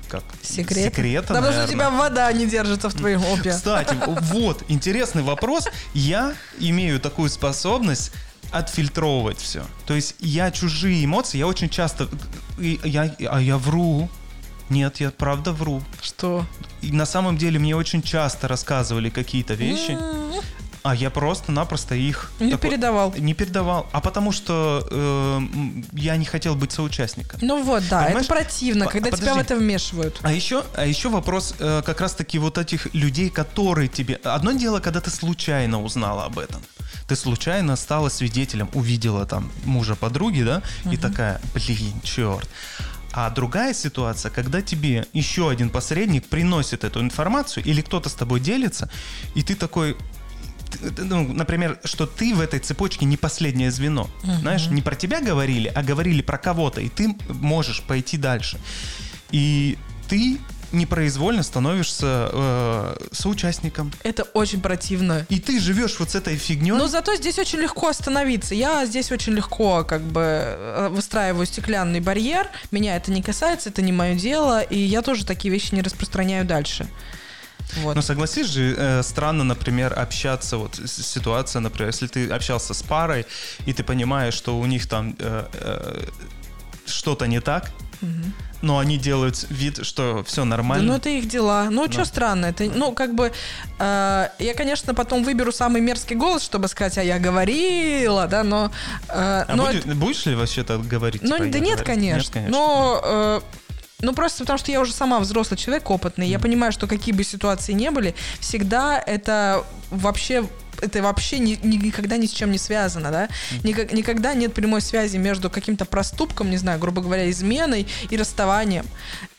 Как? Секрет. Секрета, да, потому что у тебя вода не держится в твоем опе. Кстати, вот, интересный вопрос. Я имею такую способность отфильтровывать все. То есть я чужие эмоции, я очень часто... Я, а я вру... Нет, я правда вру. Что? И на самом деле мне очень часто рассказывали какие-то вещи, mm-hmm. а я просто-напросто их... Не такой, передавал. Не передавал. А потому что э, я не хотел быть соучастником. Ну вот, да, понимаешь? Это противно, когда Подожди. тебя в это вмешивают. А еще, а еще вопрос э, как раз-таки вот этих людей, которые тебе... Одно дело, когда ты случайно узнала об этом. Ты случайно стала свидетелем, увидела там мужа подруги, да, mm-hmm. и такая, блин, черт. А другая ситуация, когда тебе еще один посредник приносит эту информацию, или кто-то с тобой делится, и ты такой, ну, например, что ты в этой цепочке не последнее звено. Uh-huh. Знаешь, не про тебя говорили, а говорили про кого-то, и ты можешь пойти дальше. И ты непроизвольно становишься э, соучастником. Это очень противно. И ты живешь вот с этой фигней. Но зато здесь очень легко остановиться. Я здесь очень легко как бы выстраиваю стеклянный барьер. Меня это не касается, это не мое дело. И я тоже такие вещи не распространяю дальше. Вот. Ну, согласись же, э, странно, например, общаться, вот ситуация, например, если ты общался с парой, и ты понимаешь, что у них там э, э, что-то не так, угу. Но они делают вид, что все нормально. Да, ну это их дела. Ну, да. Что странно? Это, ну, как бы, э, я, конечно, потом выберу самый мерзкий голос, чтобы сказать, а я говорила, да, но... Э, а но будешь, это... будешь ли вообще так говорить? Ну, типа, да нет, говорю, конечно. Нет, конечно. Но... Да. Э, Ну, просто потому что я уже сама взрослый человек, опытный. Я понимаю, что какие бы ситуации ни были, всегда это вообще, это вообще ни, ни, никогда ни с чем не связано, да? Никак, никогда нет прямой связи между каким-то проступком, не знаю, грубо говоря, изменой и расставанием.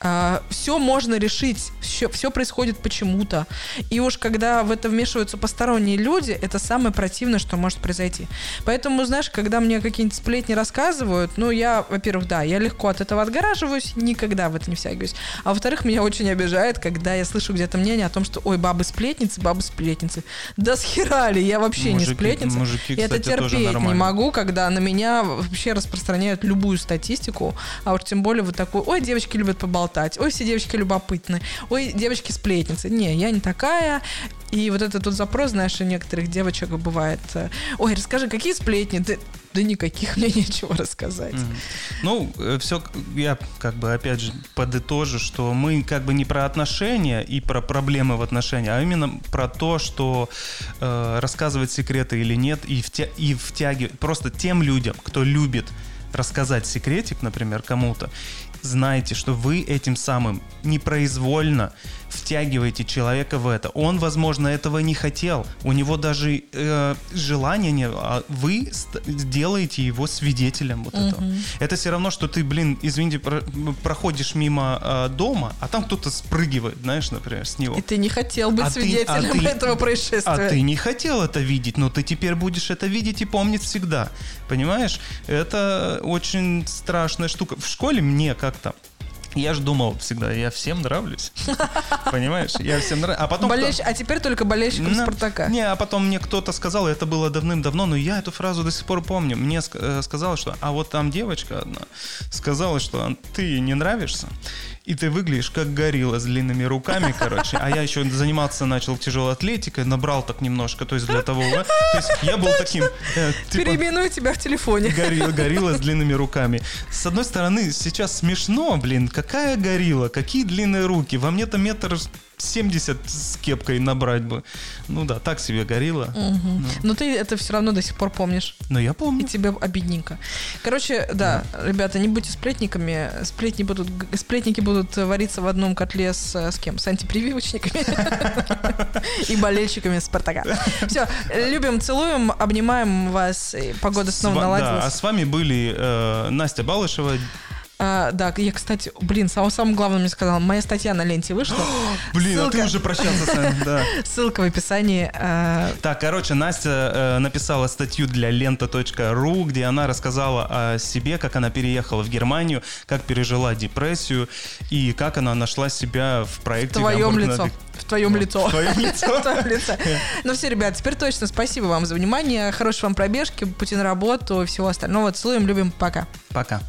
А, все можно решить, все, все происходит почему-то. И уж когда в это вмешиваются посторонние люди, это самое противное, что может произойти. Поэтому, знаешь, когда мне какие-нибудь сплетни рассказывают, ну, я, во-первых, да, я легко от этого отгораживаюсь, никогда в это не втягиваюсь. А во-вторых, меня очень обижает, когда я слышу где-то мнение о том, что, ой, бабы-сплетницы, бабы-сплетницы. Да с хера ли, я вообще мужики, не сплетница. Мужики, я, кстати, это терпеть не могу, когда на меня вообще распространяют любую статистику, а уж тем более вот такую, ой, девочки любят поболтать, ой, все девочки любопытны, ой, девочки сплетницы. Не, я не такая. И вот этот вот запрос, знаешь, у некоторых девочек бывает, ой, расскажи, какие сплетни? Да, да никаких, мне нечего рассказать. Mm-hmm. Ну, все, я как бы опять же подытожу, что мы как бы не про отношения и про проблемы в отношениях, а именно про то, что э, рассказывать секреты или нет, и, втя- и втягивать просто тем людям, кто любит рассказать секретик, например, кому-то, знайте, что вы этим самым непроизвольно втягиваете человека в это. Он, возможно, этого не хотел. У него даже э, желания нет. А вы ст- делаете его свидетелем вот mm-hmm. этого. Это все равно, что ты, блин, извините, про- проходишь мимо э, дома, а там кто-то спрыгивает, знаешь, например, с него. И ты не хотел быть а свидетелем ты, а этого ты, происшествия. А ты не хотел это видеть, но ты теперь будешь это видеть и помнить всегда. Понимаешь? Это очень страшная штука. В школе мне как-то Я же думал всегда, я всем нравлюсь. Понимаешь? Я всем нравлюсь. А потом Болельщ... кто... а теперь только болельщикам на... Спартака. Не, а потом мне кто-то сказал, это было давным-давно, но я эту фразу до сих пор помню. Мне ск- сказала, что, а вот там девочка одна сказала, что ты ей не нравишься, и ты выглядишь как горилла с длинными руками, короче. А я еще заниматься начал тяжелой атлетикой, набрал так немножко, то есть для того... То есть я был таким... Э, типа, переименую тебя в телефоне. Горилла, горилла с длинными руками. С одной стороны, сейчас смешно, блин, как Какая горилла, какие длинные руки. Во мне-то метр семьдесят с кепкой набрать бы. Ну да, так себе горилла. Угу. Да. Но ты это все равно до сих пор помнишь. Ну я помню. И тебе обидненько. Короче, да, да, ребята, не будьте сплетниками. Сплетни будут, сплетники будут вариться в одном котле с, с кем? С антипрививочниками и болельщиками Спартака. Все, любим, целуем, обнимаем вас. Погода снова наладилась. А с вами были Настя Балышева. А, да, я, кстати, блин, самое, самое главное мне сказала, моя статья на ленте вышла. Блин, ссылка... а ты уже прощался с нами, да. Ссылка в описании. А... Так, короче, Настя э, написала статью для лента точка ру, где она рассказала о себе, как она переехала в Германию, как пережила депрессию и как она нашла себя в проекте «Гамбург на бегу». В твоем лицо. В твоем лицо. Ну все, ребят, теперь точно спасибо вам за внимание. Хорошей вам пробежки, пути на работу и всего остального. Целуем, любим. Пока. Пока.